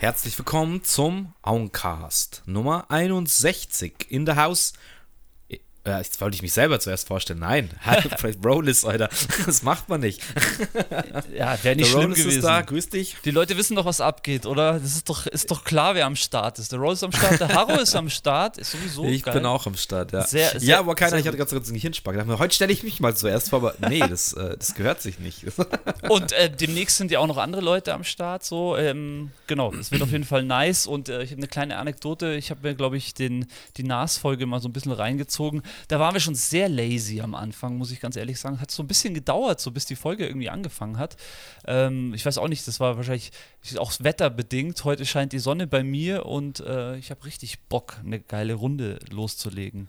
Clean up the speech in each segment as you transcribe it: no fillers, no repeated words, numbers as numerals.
Herzlich willkommen zum AuenCast Nummer 61 in the house. Jetzt wollte ich mich selber zuerst vorstellen. Nein, Rollis, Alter. Das macht man nicht. Ja, wäre nicht schlimm Rollis gewesen. Ist da, grüß dich. Die Leute wissen doch, was abgeht, oder? Das ist doch klar, wer am Start ist. Der Rollis am Start, der Harro ist am Start. Ist sowieso ich geil. Bin auch am Start, ja. Sehr, ja, aber keiner, ich hatte ganz nicht hinspacken. Heute stelle ich mich mal zuerst vor, aber nee, das gehört sich nicht. Und demnächst sind ja auch noch andere Leute am Start. So, genau, es wird auf jeden Fall nice. Und ich habe eine kleine Anekdote. Ich habe mir, glaube ich, die Nas-Folge mal so ein bisschen reingezogen. Da waren wir schon sehr lazy am Anfang, muss ich ganz ehrlich sagen. Hat so ein bisschen gedauert, so bis die Folge irgendwie angefangen hat. Ich weiß auch nicht, das war wahrscheinlich auch wetterbedingt. Heute scheint die Sonne bei mir und ich habe richtig Bock, eine geile Runde loszulegen.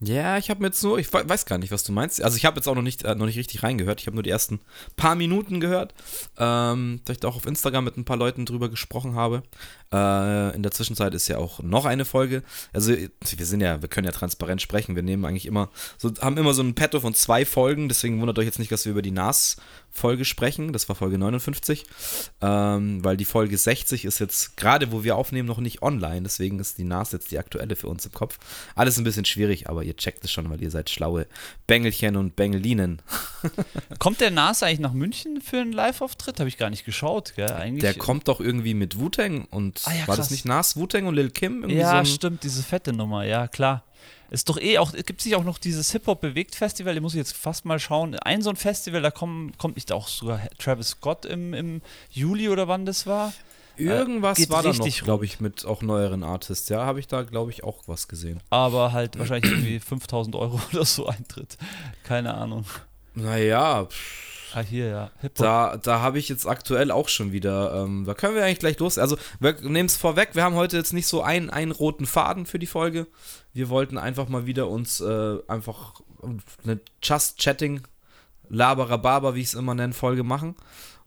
Ja, ich habe mir jetzt nur, ich weiß gar nicht, was du meinst. Also ich habe jetzt auch noch nicht richtig reingehört. Ich habe nur die ersten paar Minuten gehört, da ich da auch auf Instagram mit ein paar Leuten drüber gesprochen habe. In der Zwischenzeit ist ja auch noch eine Folge. Also wir können ja transparent sprechen. Wir nehmen eigentlich haben immer so ein Petto von 2 Folgen. Deswegen wundert euch jetzt nicht, dass wir über die NAS-Folge sprechen. Das war Folge 59. Weil die Folge 60 ist jetzt gerade, wo wir aufnehmen, noch nicht online. Deswegen ist die NAS jetzt die aktuelle für uns im Kopf. Alles ein bisschen schwierig, aber ihr checkt es schon, weil ihr seid schlaue Bengelchen und Bengelinen. Kommt der Nas eigentlich nach München für einen Live-Auftritt? Habe ich gar nicht geschaut, gell? Eigentlich der kommt doch irgendwie mit Wu-Tang und war krass. Das nicht Nas, Wu-Tang und Lil Kim? Irgendwie ja, so stimmt, diese fette Nummer, ja klar. Ist doch auch, gibt es nicht auch noch dieses Hip-Hop-Bewegt-Festival? Da muss ich jetzt fast mal schauen. So ein Festival, da kommt nicht auch sogar Travis Scott im Juli oder wann das war? Irgendwas war da noch, glaube ich, mit auch neueren Artists. Ja, habe ich da, glaube ich, auch was gesehen. Aber halt wahrscheinlich irgendwie 5.000 € oder so Eintritt. Keine Ahnung. Naja. Hier, ja. Hip-Hop. Da habe ich jetzt aktuell auch schon wieder, da können wir eigentlich gleich los. Also, wir nehmen es vorweg, wir haben heute jetzt nicht so einen roten Faden für die Folge. Wir wollten einfach mal wieder uns einfach eine Just-Chatting, Laberababer, wie ich es immer nenne, Folge machen.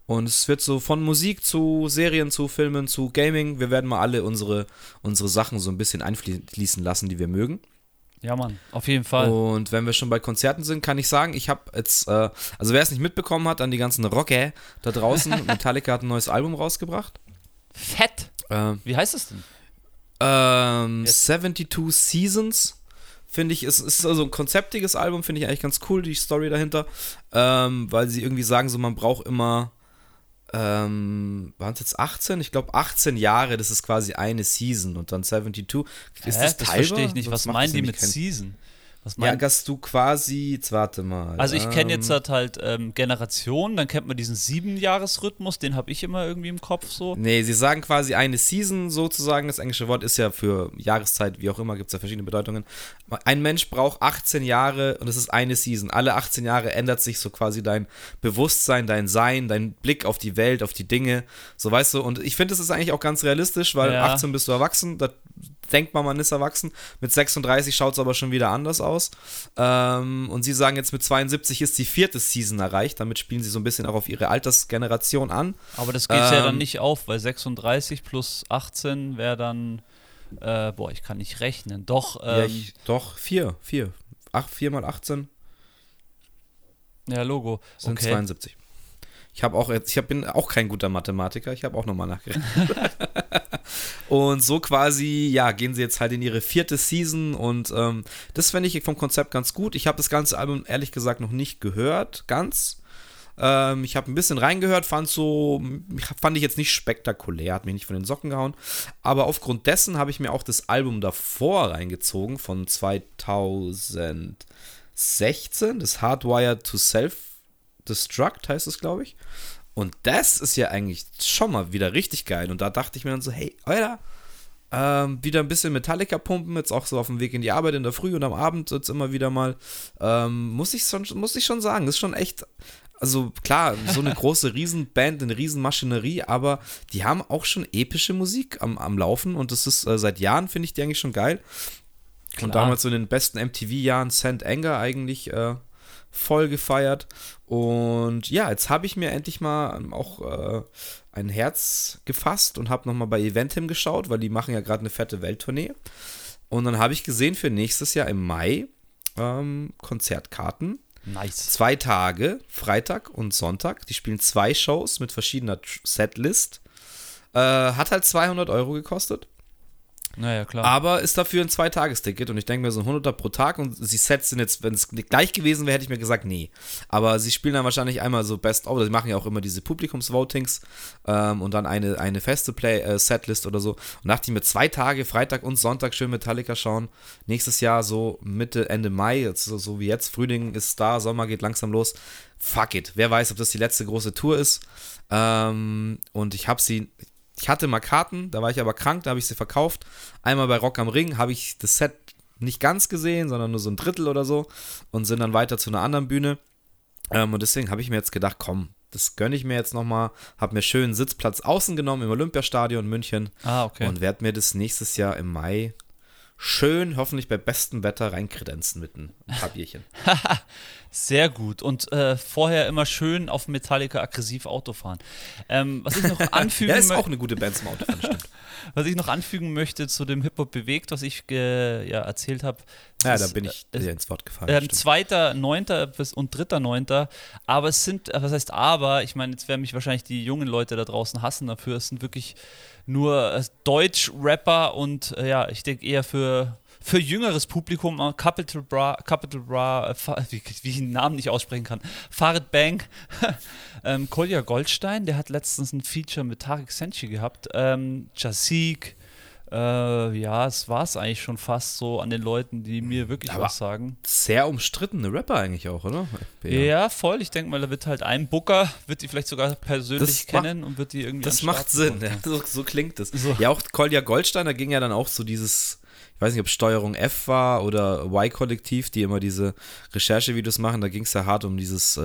Und es wird so von Musik zu Serien, zu Filmen, zu Gaming. Wir werden mal alle unsere Sachen so ein bisschen einfließen lassen, die wir mögen. Ja, Mann, auf jeden Fall. Und wenn wir schon bei Konzerten sind, kann ich sagen, ich habe jetzt, also wer es nicht mitbekommen hat, an die ganzen Rocker da draußen, Metallica hat ein neues Album rausgebracht. Fett! Wie heißt es denn? 72 Seasons. Finde ich, es ist also ein konzeptiges Album, finde ich eigentlich ganz cool, die Story dahinter. Weil sie irgendwie sagen, so man braucht immer waren es jetzt 18? Ich glaube 18 Jahre, das ist quasi eine Season und dann 72. Ist das teilbar? Das verstehe ich nicht. Was meinen die mit Season? Was ja, dass du quasi, jetzt warte mal. Also ich kenne jetzt halt Generationen, dann kennt man diesen 7-Jahres-Rhythmus, den habe ich immer irgendwie im Kopf so. Nee, sie sagen quasi eine Season sozusagen, das englische Wort ist ja für Jahreszeit, wie auch immer, gibt es ja verschiedene Bedeutungen. Ein Mensch braucht 18 Jahre und es ist eine Season. Alle 18 Jahre ändert sich so quasi dein Bewusstsein, dein Sein, dein Blick auf die Welt, auf die Dinge, so weißt du. Und ich finde, das ist eigentlich auch ganz realistisch, weil ja. 18 bist du erwachsen, da denkt man ist erwachsen. Mit 36 schaut es aber schon wieder anders aus. Und sie sagen jetzt, mit 72 ist die 4. Season erreicht. Damit spielen sie so ein bisschen auch auf ihre Altersgeneration an. Aber das geht ja dann nicht auf, weil 36 plus 18 wäre dann, ich kann nicht rechnen. Doch, 4. 4 mal 18. Ja, Logo. Sind okay. 72. Ich bin auch kein guter Mathematiker, ich habe auch nochmal nachgerechnet. Und so quasi, ja, gehen sie jetzt halt in ihre 4. Season und das fände ich vom Konzept ganz gut. Ich habe das ganze Album ehrlich gesagt noch nicht gehört, ganz. Ich habe ein bisschen reingehört, fand ich jetzt nicht spektakulär, hat mich nicht von den Socken gehauen. Aber aufgrund dessen habe ich mir auch das Album davor reingezogen, von 2016, das Hardwired to Self Destruct heißt es, glaube ich. Und das ist ja eigentlich schon mal wieder richtig geil. Und da dachte ich mir dann so, hey, Alter, wieder ein bisschen Metallica pumpen, jetzt auch so auf dem Weg in die Arbeit in der Früh und am Abend jetzt immer wieder mal. Muss ich schon sagen, das ist schon echt, also klar, so eine große Riesenband, eine Riesenmaschinerie, aber die haben auch schon epische Musik am Laufen und das ist seit Jahren, finde ich die eigentlich schon geil. Klar. Und damals so in den besten MTV-Jahren Sand Anger eigentlich voll gefeiert. Und ja, jetzt habe ich mir endlich mal auch ein Herz gefasst und habe nochmal bei Eventim geschaut, weil die machen ja gerade eine fette Welttournee. Und dann habe ich gesehen, für nächstes Jahr im Mai Konzertkarten. Nice. 2 Tage, Freitag und Sonntag. Die spielen 2 Shows mit verschiedener Setlist. Hat halt 200 Euro gekostet. Naja, klar. Aber ist dafür ein 2-Tages-Ticket und ich denke mir so ein 100er pro Tag und die Sets sind jetzt, wenn es gleich gewesen wäre, hätte ich mir gesagt, nee. Aber sie spielen dann wahrscheinlich einmal so Best of, sie machen ja auch immer diese Publikumsvotings und dann eine feste Play-Setlist oder so. Und dachte ich mir, 2 Tage, Freitag und Sonntag schön Metallica schauen. Nächstes Jahr so Mitte, Ende Mai, jetzt, so wie jetzt, Frühling ist da, Sommer geht langsam los. Fuck it. Wer weiß, ob das die letzte große Tour ist. Und ich hatte mal Karten, da war ich aber krank, da habe ich sie verkauft. Einmal bei Rock am Ring habe ich das Set nicht ganz gesehen, sondern nur so ein Drittel oder so und sind dann weiter zu einer anderen Bühne. Und deswegen habe ich mir jetzt gedacht, komm, das gönne ich mir jetzt nochmal. Habe mir schön Sitzplatz außen genommen im Olympiastadion München. Ah, okay. Und werde mir das nächstes Jahr im Mai schön, hoffentlich bei bestem Wetter reinkredenzen mit ein paar Bierchen. Sehr gut. Und vorher immer schön auf Metallica aggressiv Auto fahren. Was ich noch anfügen möchte. Ja, ist auch eine gute Band zum Autofahren, stimmt. Was ich noch anfügen möchte zu dem Hip-Hop bewegt, was ich erzählt habe. Ja, da bin ich sehr ins Wort gefallen. 2.9. und 3.9. Aber es sind, was heißt aber, ich meine, jetzt werden mich wahrscheinlich die jungen Leute da draußen hassen dafür. Es sind wirklich nur Deutsch-Rapper und ja, ich denke eher für jüngeres Publikum, Capital Bra, wie ich den Namen nicht aussprechen kann, Farid Bang, Kolja Goldstein, der hat letztens ein Feature mit Tarek Senshi gehabt, Jassik, ja, es war es eigentlich schon fast so an den Leuten, die mir wirklich aber was sagen. Sehr umstrittene Rapper eigentlich auch, oder? Ja, voll. Ich denke mal, da wird halt ein Booker, wird die vielleicht sogar persönlich kennen und wird die irgendwie das macht Sinn, ja, so klingt das. So. Ja, auch Kolja Goldstein, da ging ja dann auch so dieses, ich weiß nicht, ob Steuerung F war oder Y-Kollektiv, die immer diese Recherchevideos machen, da ging es ja hart um dieses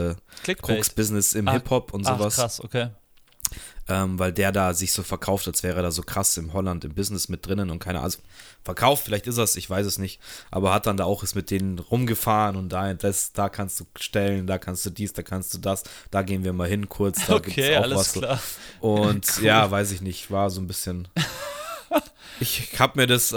Koks-Business im Hip-Hop und sowas. Ach, krass, okay. Weil der da sich so verkauft, als wäre er da so krass im Holland im Business mit drinnen und keine Ahnung, also verkauft, vielleicht ist er es, ich weiß es nicht, aber hat dann da auch ist mit denen rumgefahren und da kannst du stellen, da kannst du dies, da kannst du das, da gehen wir mal hin kurz, da gibt es auch alles was. Klar. Und cool. Ja, weiß ich nicht, war so ein bisschen, ich hab mir das,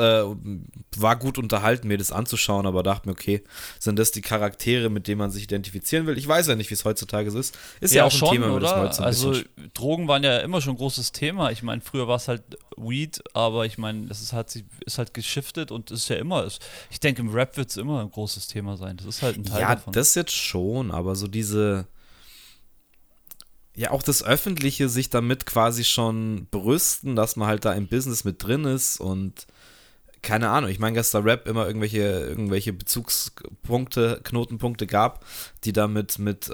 war gut unterhalten, mir das anzuschauen, aber dachte mir, okay, sind das die Charaktere, mit denen man sich identifizieren will? Ich weiß ja nicht, wie es heutzutage ist. Ist ja auch schon ein Thema, oder? Das also Drogen waren ja immer schon ein großes Thema. Ich meine, früher war es halt Weed, aber ich meine, das ist halt geschiftet und ist ja immer, ich denke, im Rap wird es immer ein großes Thema sein. Das ist halt ein Teil davon. Ja, das jetzt schon, aber so diese, ja, auch das Öffentliche sich damit quasi schon brüsten, dass man halt da im Business mit drin ist und keine Ahnung, ich meine, dass da Rap immer irgendwelche Bezugspunkte, Knotenpunkte gab, die damit mit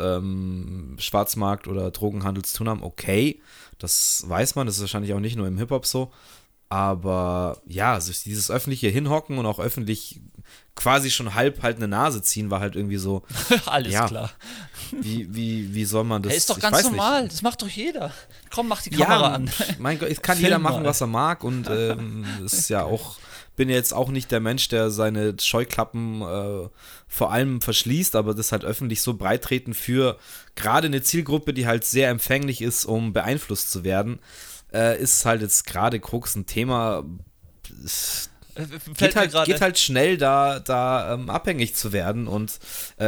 Schwarzmarkt oder Drogenhandel zu tun haben. Okay, das weiß man, das ist wahrscheinlich auch nicht nur im Hip-Hop so, aber ja, dieses öffentliche Hinhocken und auch öffentlich quasi schon halb halt eine Nase ziehen, war halt irgendwie so. Alles ja, klar. Wie soll man das? Hey, ist doch ganz normal, nicht. Das macht doch jeder. Komm, mach die Kamera an. Mein Gott, es kann jeder machen, was er mag und ist ja auch, bin jetzt auch nicht der Mensch, der seine Scheuklappen vor allem verschließt, aber das halt öffentlich so breit treten für gerade eine Zielgruppe, die halt sehr empfänglich ist, um beeinflusst zu werden, ist halt jetzt gerade Koks ein Thema, geht halt schnell da abhängig zu werden und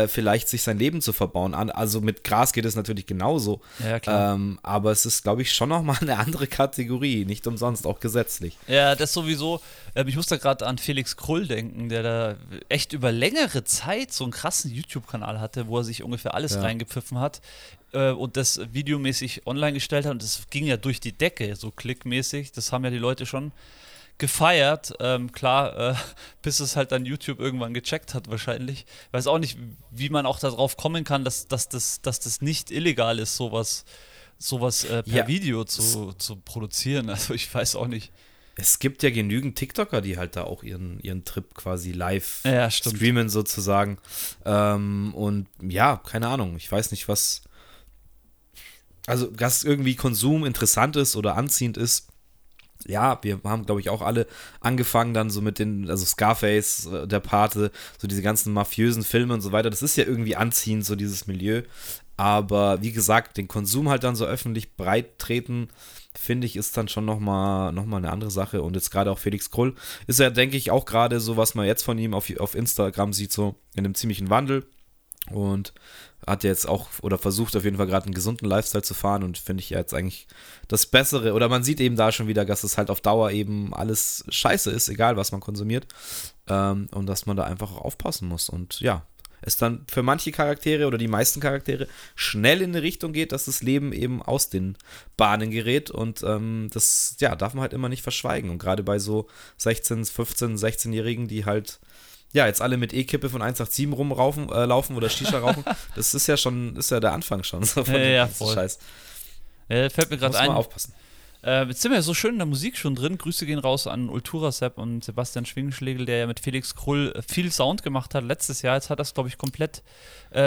vielleicht sich sein Leben zu verbauen. Also mit Gras geht es natürlich genauso. Ja, klar. Aber es ist, glaube ich, schon nochmal eine andere Kategorie. Nicht umsonst, auch gesetzlich. Ja, das sowieso. Ich muss da gerade an Felix Krull denken, der da echt über längere Zeit so einen krassen YouTube-Kanal hatte, wo er sich ungefähr alles reingepfiffen hat und das videomäßig online gestellt hat. Und das ging ja durch die Decke, so klickmäßig. Das haben ja die Leute schon gefeiert, klar, bis es halt dann YouTube irgendwann gecheckt hat wahrscheinlich. Ich weiß auch nicht, wie man auch darauf kommen kann, dass das nicht illegal ist, sowas per Video zu produzieren. Also ich weiß auch nicht. Es gibt ja genügend TikToker, die halt da auch ihren Trip quasi live streamen sozusagen. Und ja, keine Ahnung, ich weiß nicht, was, also dass irgendwie Konsum interessant ist oder anziehend ist. Ja, wir haben, glaube ich, auch alle angefangen dann so mit den, also Scarface, der Pate, so diese ganzen mafiösen Filme und so weiter. Das ist ja irgendwie anziehend, so dieses Milieu. Aber wie gesagt, den Konsum halt dann so öffentlich breit treten, finde ich, ist dann schon noch mal eine andere Sache. Und jetzt gerade auch Felix Krull ist ja, denke ich, auch gerade so, was man jetzt von ihm auf Instagram sieht, so in einem ziemlichen Wandel. und hat jetzt auch oder versucht auf jeden Fall gerade einen gesunden Lifestyle zu fahren und finde ich jetzt eigentlich das Bessere. Oder man sieht eben da schon wieder, dass es halt auf Dauer eben alles scheiße ist, egal was man konsumiert, und dass man da einfach auch aufpassen muss. Und ja, es dann für manche Charaktere oder die meisten Charaktere schnell in eine Richtung geht, dass das Leben eben aus den Bahnen gerät und das ja darf man halt immer nicht verschweigen. Und gerade bei so 16-, 15-, 16-Jährigen, die halt ja jetzt alle mit E-Kippe von 187 laufen oder Shisha rauchen, das ist ja schon, ist ja der Anfang schon so von dem ganzen Scheiß. Fällt mir gerade ein. Muss man aufpassen. Jetzt sind wir ja so schön in der Musik schon drin. Grüße gehen raus an Ulturasep und Sebastian Schwingenschlegel, der ja mit Felix Krull viel Sound gemacht hat letztes Jahr. Jetzt hat er es, glaube ich, komplett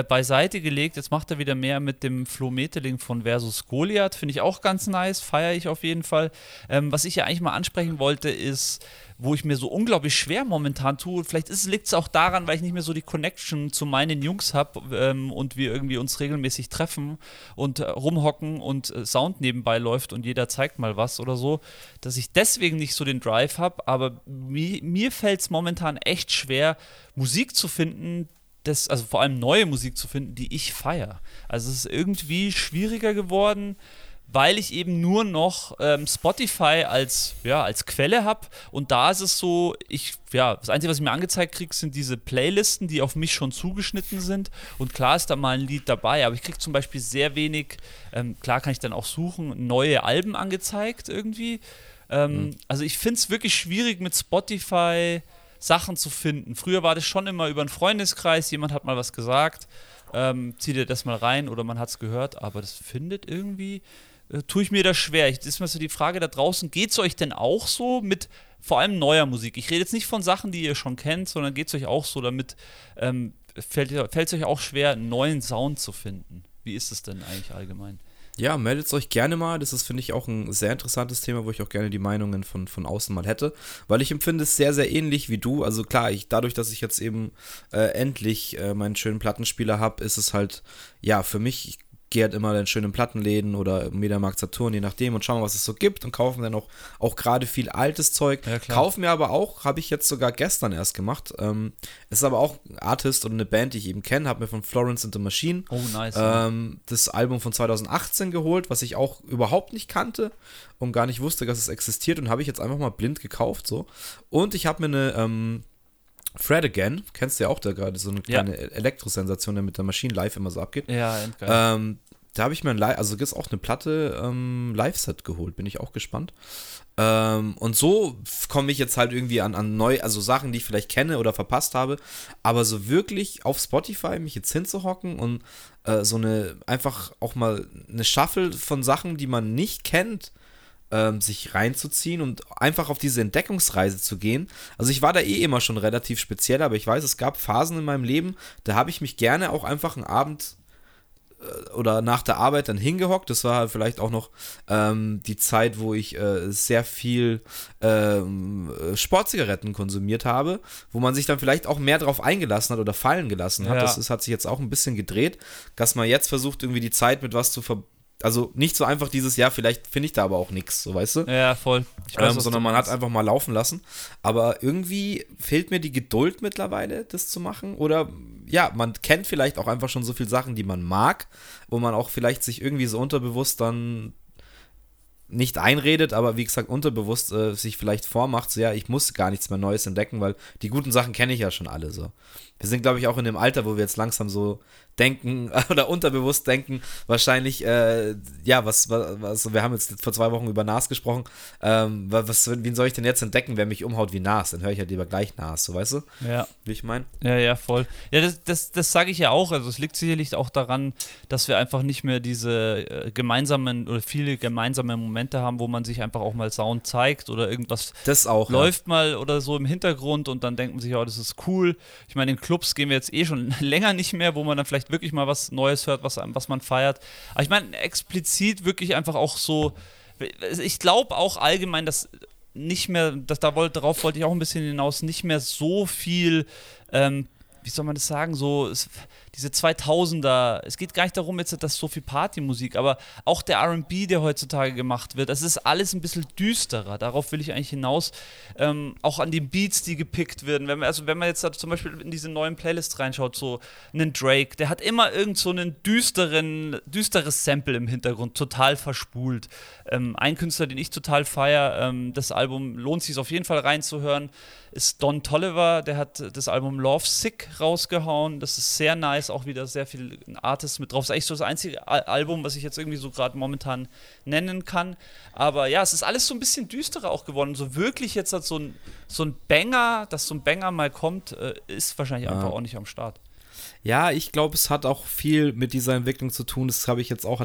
beiseite gelegt. Jetzt macht er wieder mehr mit dem Flo Meteling von Versus Goliath. Finde ich auch ganz nice, feiere ich auf jeden Fall. Was ich ja eigentlich mal ansprechen wollte, ist, wo ich mir so unglaublich schwer momentan tue. Vielleicht liegt es auch daran, weil ich nicht mehr so die Connection zu meinen Jungs habe und wir irgendwie uns regelmäßig treffen und rumhocken und Sound nebenbei läuft und jeder zeigt mal was oder so, dass ich deswegen nicht so den Drive habe. Aber mir fällt es momentan echt schwer, Musik zu finden, also vor allem neue Musik zu finden, die ich feiere. Also es ist irgendwie schwieriger geworden, weil ich eben nur noch Spotify als Quelle habe. Und da ist es so, das Einzige, was ich mir angezeigt kriege, sind diese Playlisten, die auf mich schon zugeschnitten sind. Und klar ist da mal ein Lied dabei, aber ich kriege zum Beispiel sehr wenig, klar kann ich dann auch suchen, neue Alben angezeigt irgendwie. Also ich finde es wirklich schwierig, mit Spotify Sachen zu finden. Früher war das schon immer über einen Freundeskreis, jemand hat mal was gesagt, zieh dir das mal rein oder man hat es gehört, aber das findet irgendwie... tue ich mir das schwer. Das ist mir so die Frage da draußen, geht es euch denn auch so mit vor allem neuer Musik? Ich rede jetzt nicht von Sachen, die ihr schon kennt, sondern geht es euch auch so damit, fällt es euch auch schwer, einen neuen Sound zu finden? Wie ist es denn eigentlich allgemein? Ja, meldet euch gerne mal. Das ist, finde ich, auch ein sehr interessantes Thema, wo ich auch gerne die Meinungen von außen mal hätte, weil ich empfinde es sehr, sehr ähnlich wie du. Also klar, dadurch, dass ich jetzt eben endlich meinen schönen Plattenspieler habe, ist es halt, ja, für mich... Gehe halt immer dann schön in Plattenläden oder im Mediamarkt Saturn, je nachdem, und schau mal, was es so gibt und kaufen dann auch gerade viel altes Zeug. Ja, kaufen mir aber auch, habe ich jetzt sogar gestern erst gemacht. Es ist aber auch ein Artist oder eine Band, die ich eben kenne, habe mir von Florence and the Machine das Album von 2018 geholt, was ich auch überhaupt nicht kannte und gar nicht wusste, dass es existiert, und habe ich jetzt einfach mal blind gekauft so. Und ich habe mir eine Fred Again, kennst du ja auch da gerade, so eine kleine Elektrosensation, der mit der Maschine live immer so abgeht. Ja, da habe ich mir gibt's auch eine Platte Live-Set geholt, bin ich auch gespannt. Und so komme ich jetzt halt irgendwie an neu, also Sachen, die ich vielleicht kenne oder verpasst habe, aber so wirklich auf Spotify mich jetzt hinzuhocken und so eine, einfach auch mal eine Shuffle von Sachen, die man nicht kennt, sich reinzuziehen und einfach auf diese Entdeckungsreise zu gehen. Also ich war da immer schon relativ speziell, aber ich weiß, es gab Phasen in meinem Leben, da habe ich mich gerne auch einfach einen Abend oder nach der Arbeit dann hingehockt. Das war vielleicht auch noch die Zeit, wo ich sehr viel Sportzigaretten konsumiert habe, wo man sich dann vielleicht auch mehr drauf eingelassen hat oder fallen gelassen hat. Ja. Das hat sich jetzt auch ein bisschen gedreht, dass man jetzt versucht, irgendwie die Zeit mit was zu also nicht so einfach dieses Jahr, vielleicht finde ich da aber auch nichts, so, weißt du? Ja, voll. Ich weiß, sondern man hat einfach mal laufen lassen. Aber irgendwie fehlt mir die Geduld mittlerweile, das zu machen. Oder ja, man kennt vielleicht auch einfach schon so viele Sachen, die man mag, wo man auch vielleicht sich irgendwie so unterbewusst dann nicht einredet, aber wie gesagt, unterbewusst sich vielleicht vormacht, so ja, ich muss gar nichts mehr Neues entdecken, weil die guten Sachen kenne ich ja schon alle so. Wir sind, glaube ich, auch in dem Alter, wo wir jetzt langsam so denken oder unterbewusst denken, wahrscheinlich, wir haben jetzt vor 2 Wochen über Nas gesprochen, wen soll ich denn jetzt entdecken, wer mich umhaut wie Nas? Dann höre ich halt lieber gleich Nas, so, weißt du? Ja. Wie ich meine? Ja, voll. Ja, das sage ich ja auch, also es liegt sicherlich auch daran, dass wir einfach nicht mehr diese gemeinsamen oder viele gemeinsame Momente haben, wo man sich einfach auch mal Sound zeigt oder irgendwas läuft mal oder so im Hintergrund und dann denkt man sich, oh, das ist cool. Ich meine, in Clubs gehen wir jetzt schon länger nicht mehr, wo man dann vielleicht wirklich mal was Neues hört, was man feiert. Aber ich meine, explizit wirklich einfach auch so, ich glaube auch allgemein, dass nicht mehr, darauf wollte ich auch ein bisschen hinaus, nicht mehr so viel, wie soll man das sagen, so diese 2000er, es geht gar nicht darum, jetzt dass so viel Partymusik, aber auch der R&B, der heutzutage gemacht wird, das ist alles ein bisschen düsterer, darauf will ich eigentlich hinaus, auch an den Beats, die gepickt werden, wenn man jetzt zum Beispiel in diese neuen Playlist reinschaut, so einen Drake, der hat immer irgend so einen düsteres Sample im Hintergrund, total verspult. Ein Künstler, den ich total feiere, das Album lohnt sich auf jeden Fall reinzuhören, ist Don Toliver, der hat das Album Love Sick rausgehauen, das ist sehr nice, auch wieder sehr viel Artists mit drauf, das ist eigentlich so das einzige Album, was ich jetzt irgendwie so gerade momentan nennen kann, aber ja, es ist alles so ein bisschen düsterer auch geworden, so wirklich jetzt hat so ein Banger, dass so ein Banger mal kommt, ist wahrscheinlich einfach auch nicht am Start. Ja, ich glaube, es hat auch viel mit dieser Entwicklung zu tun. Das habe ich jetzt auch,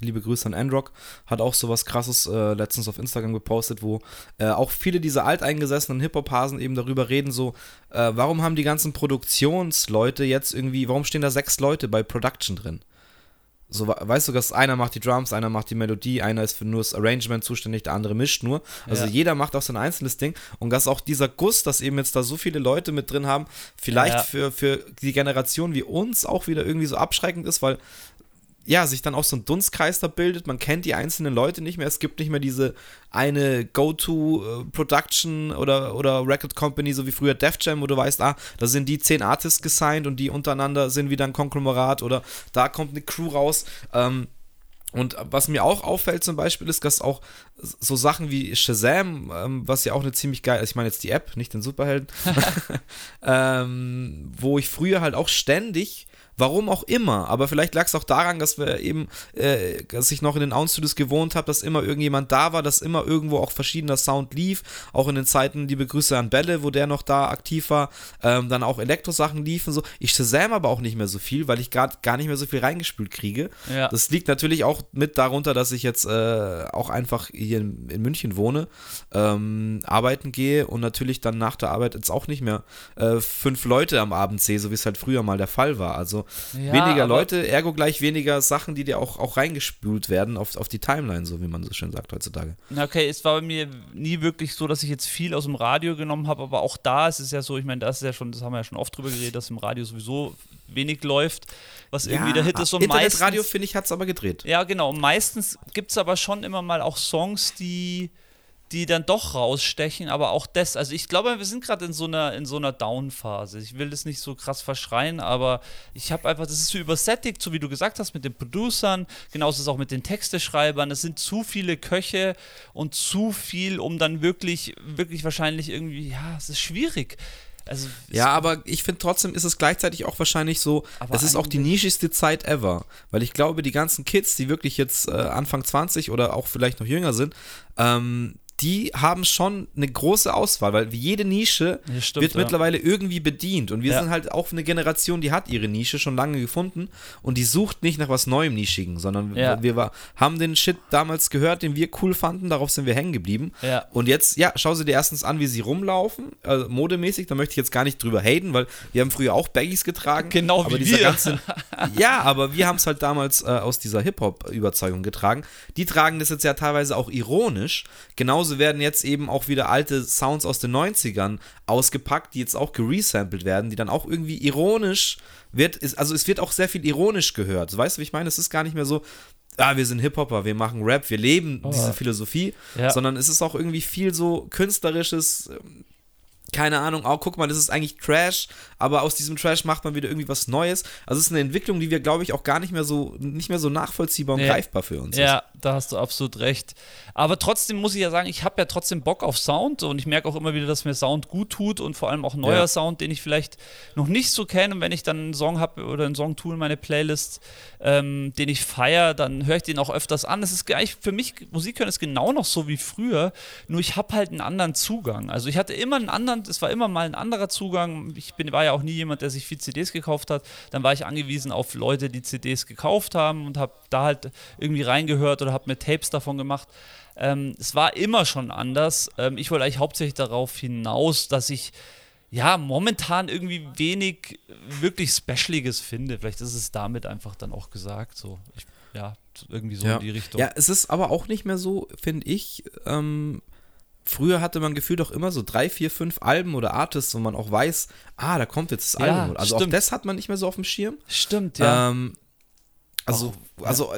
liebe Grüße an Androck, hat auch sowas Krasses letztens auf Instagram gepostet, wo auch viele dieser alteingesessenen Hip-Hop-Hasen eben darüber reden, so, warum haben die ganzen Produktionsleute jetzt irgendwie, warum stehen da 6 Leute bei Production drin? So, weißt du, dass einer macht die Drums, einer macht die Melodie, einer ist für nur das Arrangement zuständig, der andere mischt nur. Also Jeder macht auch sein einzelnes Ding. Und dass auch dieser Guss, dass eben jetzt da so viele Leute mit drin haben, vielleicht für die Generation wie uns auch wieder irgendwie so abschreckend ist, weil ja, sich dann auch so ein Dunstkreis da bildet, man kennt die einzelnen Leute nicht mehr, es gibt nicht mehr diese eine Go-To-Production oder Record Company, so wie früher Def Jam, wo du weißt, da sind die 10 Artists gesigned und die untereinander sind wieder ein Konglomerat oder da kommt eine Crew raus, und was mir auch auffällt zum Beispiel ist, dass auch so Sachen wie Shazam, was ja auch eine ziemlich geile, ich meine jetzt die App, nicht den Superhelden, wo ich früher halt auch ständig, warum auch immer, aber vielleicht lag es auch daran, dass wir eben, dass ich noch in den Ounce-Studios gewohnt habe, dass immer irgendjemand da war, dass immer irgendwo auch verschiedener Sound lief, auch in den Zeiten, liebe Grüße an Bälle, wo der noch da aktiv war, dann auch Elektrosachen liefen, so. Ich Shazam aber auch nicht mehr so viel, weil ich gerade gar nicht mehr so viel reingespült kriege. Ja. Das liegt natürlich auch mit darunter, dass ich jetzt auch einfach hier in München wohne, arbeiten gehe und natürlich dann nach der Arbeit jetzt auch nicht mehr 5 Leute am Abend sehe, so wie es halt früher mal der Fall war, also ja, weniger Leute, ergo gleich weniger Sachen, die dir auch reingespült werden auf die Timeline, so wie man so schön sagt heutzutage. Okay, es war bei mir nie wirklich so, dass ich jetzt viel aus dem Radio genommen habe, aber auch da ist es ja so, ich meine, das ist ja schon, das haben wir ja schon oft drüber geredet, dass im Radio sowieso wenig läuft, was irgendwie der Hit ist. Und Internetradio, finde ich, hat es aber gedreht. Ja, genau. Und meistens gibt es aber schon immer mal auch Songs, die dann doch rausstechen, aber auch das, also ich glaube, wir sind gerade in so einer Down-Phase. Ich will das nicht so krass verschreien, aber ich habe einfach, das ist zu übersättigt, so wie du gesagt hast, mit den Producern, genauso ist es auch mit den Texteschreibern, es sind zu viele Köche und zu viel, um dann wirklich wahrscheinlich irgendwie, ja, es ist schwierig. Also, ja, aber ich finde trotzdem ist es gleichzeitig auch wahrscheinlich so, es ist auch die nischigste Zeit ever, weil ich glaube, die ganzen Kids, die wirklich jetzt Anfang 20 oder auch vielleicht noch jünger sind, die haben schon eine große Auswahl, weil jede Nische wird mittlerweile irgendwie bedient. Und wir sind halt auch eine Generation, die hat ihre Nische schon lange gefunden und die sucht nicht nach was Neuem Nischigen, sondern wir haben den Shit damals gehört, den wir cool fanden, darauf sind wir hängen geblieben. Ja. Und jetzt, schau sie dir erstens an, wie sie rumlaufen, also modemäßig, da möchte ich jetzt gar nicht drüber haten, weil wir haben früher auch Baggies getragen. Genau wie wir. Aber wir haben es halt damals aus dieser Hip-Hop-Überzeugung getragen. Die tragen das jetzt ja teilweise auch ironisch, genauso werden jetzt eben auch wieder alte Sounds aus den 90ern ausgepackt, die jetzt auch geresampled werden, die dann auch irgendwie ironisch es wird auch sehr viel ironisch gehört. Weißt du, wie ich meine? Es ist gar nicht mehr so, wir sind Hip-Hopper, wir machen Rap, wir leben diese Philosophie, sondern es ist auch irgendwie viel so künstlerisches, keine Ahnung, guck mal, das ist eigentlich Trash, aber aus diesem Trash macht man wieder irgendwie was Neues. Also es ist eine Entwicklung, die wir, glaube ich, auch gar nicht mehr so nachvollziehbar und greifbar für uns ist. Da hast du absolut recht. Aber trotzdem muss ich ja sagen, ich habe ja trotzdem Bock auf Sound und ich merke auch immer wieder, dass mir Sound gut tut und vor allem auch neuer Sound, den ich vielleicht noch nicht so kenne. Und wenn ich dann einen Song habe oder einen Song tue in meine Playlist, den ich feiere, dann höre ich den auch öfters an. Das ist eigentlich für mich, Musik hören ist genau noch so wie früher, nur ich habe halt einen anderen Zugang. Also ich hatte immer einen anderen, es war immer mal ein anderer Zugang. Ich war ja auch nie jemand, der sich viel CDs gekauft hat. Dann war ich angewiesen auf Leute, die CDs gekauft haben und habe da halt irgendwie reingehört oder habe mir Tapes davon gemacht. Es war immer schon anders. Ich wollte eigentlich hauptsächlich darauf hinaus, dass ich momentan irgendwie wenig wirklich Specialiges finde. Vielleicht ist es damit einfach dann auch gesagt. So. Irgendwie so in die Richtung. Ja, es ist aber auch nicht mehr so, finde ich, früher hatte man gefühlt auch immer so 3, 4, 5 Alben oder Artists, wo man auch weiß, da kommt jetzt das Album. Also stimmt. Auch das hat man nicht mehr so auf dem Schirm. Stimmt, ja. Also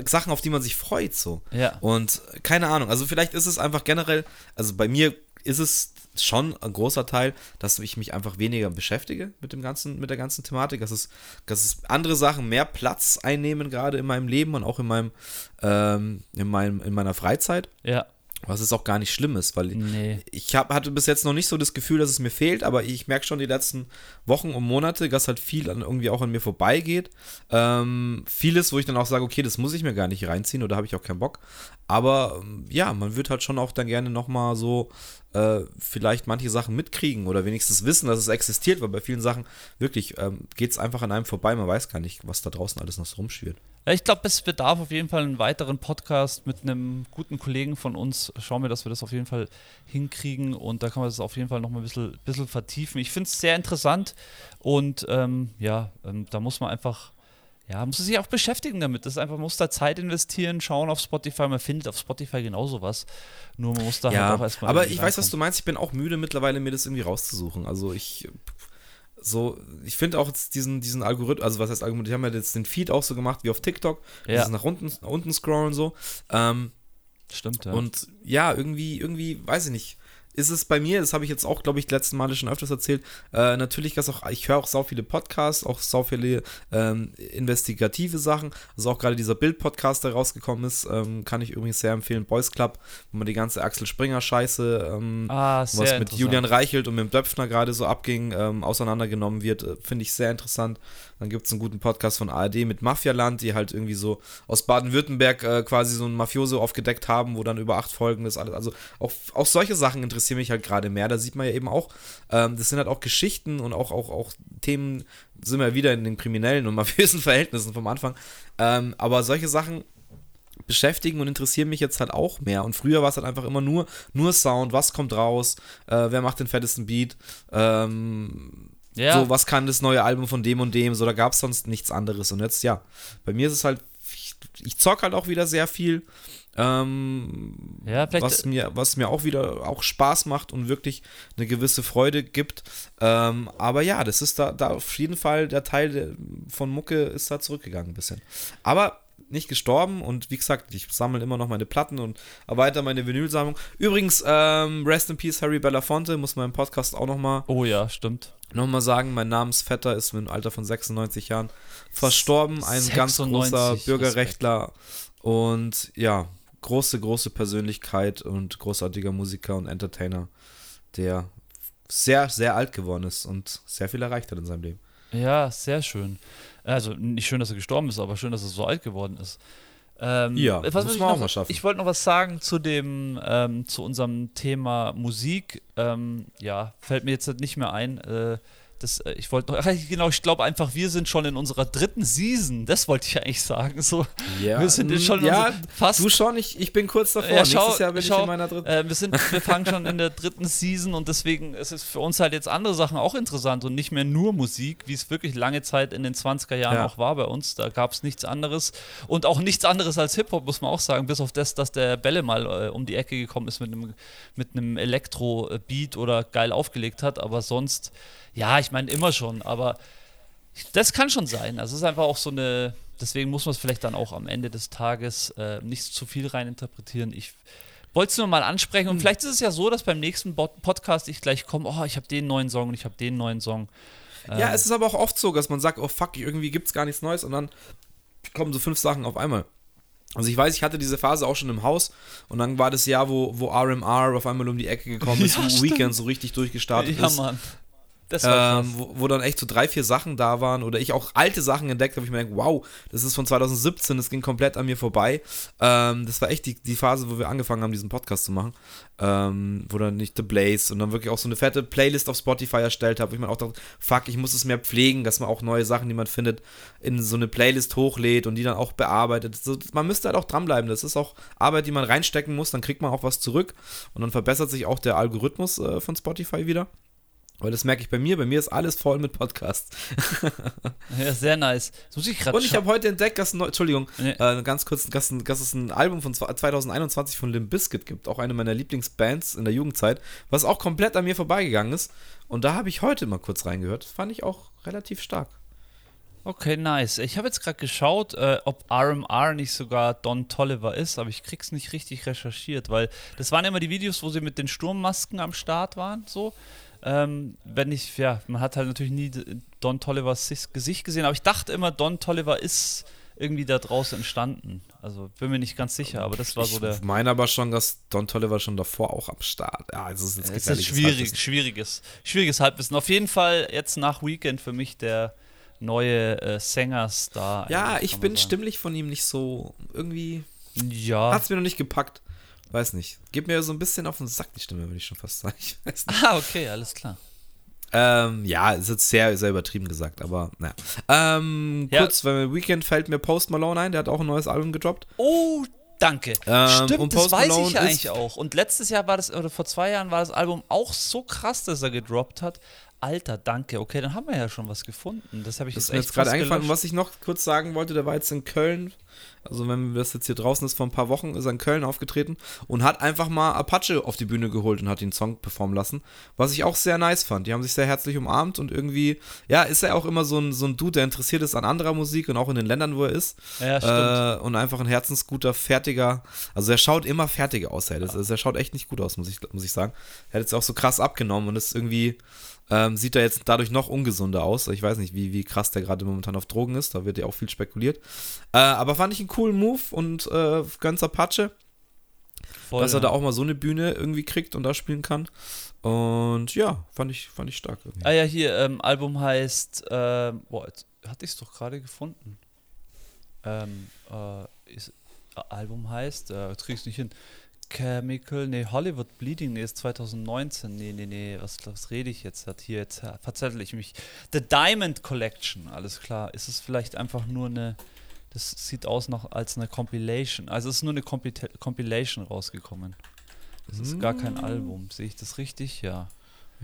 Sachen, auf die man sich freut, so. Ja. Und keine Ahnung, also vielleicht ist es einfach generell, also bei mir ist es schon ein großer Teil, dass ich mich einfach weniger beschäftige mit der ganzen Thematik, dass es andere Sachen mehr Platz einnehmen, gerade in meinem Leben und auch in meiner Freizeit. Ja. Was es auch gar nicht schlimm ist, weil ich hatte bis jetzt noch nicht so das Gefühl, dass es mir fehlt, aber ich merke schon die letzten Wochen und Monate, dass halt viel irgendwie auch an mir vorbeigeht. Vieles, wo ich dann auch sage, okay, das muss ich mir gar nicht reinziehen oder habe ich auch keinen Bock. Aber ja, man wird halt schon auch dann gerne nochmal so vielleicht manche Sachen mitkriegen oder wenigstens wissen, dass es existiert, weil bei vielen Sachen wirklich geht es einfach an einem vorbei, man weiß gar nicht, was da draußen alles noch so rumschwirrt. Ja, ich glaube, es bedarf auf jeden Fall einen weiteren Podcast mit einem guten Kollegen von uns. Schauen wir, dass wir das auf jeden Fall hinkriegen und da kann man das auf jeden Fall nochmal ein bisschen vertiefen. Ich finde es sehr interessant und da muss man einfach, muss man sich auch beschäftigen damit. Das ist einfach, man muss da Zeit investieren, schauen auf Spotify. Man findet auf Spotify genauso was. Nur man muss da halt auch erstmal. Aber ich weiß, was du meinst. Ich bin auch müde mittlerweile, mir das irgendwie rauszusuchen. Also ich finde auch jetzt diesen Algorithmus, also was heißt Algorithmus, die haben ja jetzt den Feed auch so gemacht wie auf TikTok, das nach unten scrollen so. Stimmt, ja. Und ja, irgendwie, weiß ich nicht, ist es bei mir, das habe ich jetzt auch, glaube ich, die letzten Male schon öfters erzählt, natürlich, dass ich höre auch sau viele Podcasts, auch sau viele investigative Sachen, also auch gerade dieser Bild-Podcast, der rausgekommen ist, kann ich übrigens sehr empfehlen, Boys Club, wo man die ganze Axel Springer-Scheiße, was mit Julian Reichelt und mit dem Döpfner gerade so abging, auseinandergenommen wird, finde ich sehr interessant. Dann gibt es einen guten Podcast von ARD mit Mafialand, die halt irgendwie so aus Baden-Württemberg quasi so einen Mafioso aufgedeckt haben, wo dann über 8 Folgen das alles, also auch solche Sachen interessieren mich halt gerade mehr, da sieht man ja eben auch, das sind halt auch Geschichten und auch Themen, sind wir wieder in den kriminellen und mafiösen Verhältnissen vom Anfang, aber solche Sachen beschäftigen und interessieren mich jetzt halt auch mehr und früher war es halt einfach immer nur Sound, was kommt raus, wer macht den fettesten Beat, so, was kann das neue Album von dem und dem, so, da gab es sonst nichts anderes und jetzt, bei mir ist es halt, ich zock halt auch wieder sehr viel, was mir auch wieder auch Spaß macht und wirklich eine gewisse Freude gibt, aber ja, das ist da auf jeden Fall der Teil von Mucke ist da zurückgegangen ein bisschen, aber nicht gestorben und wie gesagt, ich sammle immer noch meine Platten und erweitere meine Vinylsammlung. Übrigens, Rest in Peace Harry Belafonte, muss man im Podcast auch nochmal nochmal sagen, mein Namensvetter ist mit dem Alter von 96 Jahren verstorben, ein 96, ganz großer Bürgerrechtler und ja, große Persönlichkeit und großartiger Musiker und Entertainer, der sehr, sehr alt geworden ist und sehr viel erreicht hat in seinem Leben. Ja, sehr schön. Also nicht schön, dass er gestorben ist, aber schön, dass er so alt geworden ist. Das muss man auch mal schaffen. Ich wollte noch was sagen zu unserem Thema Musik. Fällt mir jetzt nicht mehr ein. Ich glaube einfach, wir sind schon in unserer 3. Season. Das wollte ich eigentlich sagen. So, ja, wir sind jetzt schon fast. Du schon, ich bin kurz davor. Nächstes Jahr bin ich in meiner 3. Wir fangen schon in der 3. Season und deswegen ist es für uns halt jetzt andere Sachen auch interessant und nicht mehr nur Musik, wie es wirklich lange Zeit in den 20er Jahren auch war bei uns. Da gab es nichts anderes und auch nichts anderes als Hip-Hop, muss man auch sagen, bis auf das, dass der Bälle mal um die Ecke gekommen ist mit einem Elektro-Beat oder geil aufgelegt hat, aber sonst. Ja, ich meine immer schon, aber das kann schon sein. Also es ist einfach auch so eine, deswegen muss man es vielleicht dann auch am Ende des Tages nicht zu viel reininterpretieren. Ich wollte es nur mal ansprechen und vielleicht ist es ja so, dass beim nächsten Podcast ich gleich komme, ich habe den neuen Song und ich habe den neuen Song. Ja, es ist aber auch oft so, dass man sagt, irgendwie gibt's gar nichts Neues und dann kommen so 5 Sachen auf einmal. Also ich weiß, ich hatte diese Phase auch schon im Haus und dann war das Jahr, wo RMR auf einmal um die Ecke gekommen ist, wo Weeknd so richtig durchgestartet ist. Ja, Mann. Wo dann echt so 3, 4 Sachen da waren oder ich auch alte Sachen entdeckt habe, ich mir denke, wow, das ist von 2017, das ging komplett an mir vorbei. Das war echt die Phase, wo wir angefangen haben, diesen Podcast zu machen. Wo dann nicht The Blaze und dann wirklich auch so eine fette Playlist auf Spotify erstellt habe. Ich meine auch dachte, ich muss es mehr pflegen, dass man auch neue Sachen, die man findet, in so eine Playlist hochlädt und die dann auch bearbeitet. So, man müsste halt auch dranbleiben. Das ist auch Arbeit, die man reinstecken muss, dann kriegt man auch was zurück und dann verbessert sich auch der Algorithmus von Spotify wieder. Weil das merke ich bei mir ist alles voll mit Podcasts. Ja, sehr nice. Das muss ich gerade. Und ich habe heute entdeckt, dass dass es ein Album von 2021 von Limp Bizkit gibt, auch eine meiner Lieblingsbands in der Jugendzeit, was auch komplett an mir vorbeigegangen ist. Und da habe ich heute mal kurz reingehört. Das fand ich auch relativ stark. Okay, nice. Ich habe jetzt gerade geschaut, ob RMR nicht sogar Don Toliver ist, aber ich krieg's nicht richtig recherchiert, weil das waren immer die Videos, wo sie mit den Sturmmasken am Start waren, so. Man hat halt natürlich nie Don Tolivers Gesicht gesehen, aber ich dachte immer, Don Toliver ist irgendwie da draußen entstanden. Also bin mir nicht ganz sicher, aber das war so der... Ich meine aber schon, dass Don Toliver schon davor auch am Start... Ja, also es ist jetzt schwieriges Halbwissen. Auf jeden Fall jetzt nach Weekend für mich der neue Sänger-Star. Ja, ich bin stimmlich von ihm nicht so... Irgendwie hat's mir noch nicht gepackt. Weiß nicht. Gib mir so ein bisschen auf den Sack die Stimme, würde ich schon fast sagen. Ich weiß nicht. Ah, okay, alles klar. Ist jetzt sehr, sehr übertrieben gesagt, aber naja. Kurz, weil Weekend fällt mir Post Malone ein, der hat auch ein neues Album gedroppt. Oh, danke. Stimmt, das weiß ich ja eigentlich auch. Und letztes Jahr vor 2 Jahren war das Album auch so krass, dass er gedroppt hat. Alter, danke. Okay, dann haben wir ja schon was gefunden. Das habe ich das jetzt echt gerade eingefallen. Und was ich noch kurz sagen wollte, der war jetzt in Köln, also wenn das jetzt hier draußen ist, vor ein paar Wochen ist er in Köln aufgetreten und hat einfach mal Apache auf die Bühne geholt und hat den Song performen lassen, was ich auch sehr nice fand. Die haben sich sehr herzlich umarmt und irgendwie, ja, ist er auch immer so ein Dude, der interessiert ist an anderer Musik und auch in den Ländern, wo er ist. Ja, stimmt. Und einfach ein herzensguter, fertiger, also er schaut immer fertig aus, also er schaut echt nicht gut aus, muss ich sagen. Er hat jetzt auch so krass abgenommen und ist irgendwie... sieht er jetzt dadurch noch ungesunder aus. Ich weiß nicht, wie krass der gerade momentan auf Drogen ist. Da wird ja auch viel spekuliert. Aber fand ich einen coolen Move und ganz Apache. Voll, dass er da auch mal so eine Bühne irgendwie kriegt und da spielen kann. Und ja, fand ich stark. Irgendwie. Ah ja, hier, Album heißt jetzt hatte ich es doch gerade gefunden. Album heißt, jetzt krieg ich es nicht hin. Hollywood Bleeding, ist 2019. Was rede ich jetzt? Jetzt verzettel ich mich. The Diamond Collection, alles klar. Ist es vielleicht einfach nur eine, das sieht aus noch als eine Compilation. Also es ist nur eine Compilation rausgekommen. Das ist gar kein Album. Sehe ich das richtig? Ja.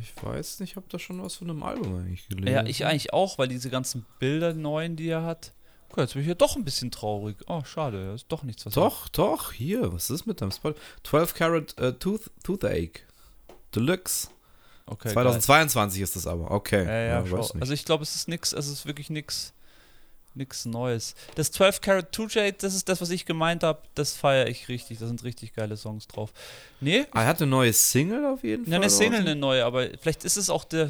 Ich weiß nicht, ich habe da schon was von einem Album eigentlich gelesen. Ja, ich eigentlich auch, weil diese ganzen Bilder neuen, die er hat. Okay, jetzt bin ich ja doch ein bisschen traurig. Oh, schade, ist doch nichts. Doch, hier, was ist mit deinem Spot? 12 Karat Toothache Deluxe. Okay, 2022 geil. Ist das aber, okay. Ja, weiß nicht. Also ich glaube, es ist wirklich nichts Neues. Das 12 Karat Toothache, das ist das, was ich gemeint habe, das feiere ich richtig, da sind richtig geile Songs drauf. Nee? Er hat eine neue Single auf jeden Fall. Ja, eine neue, aber vielleicht ist es auch der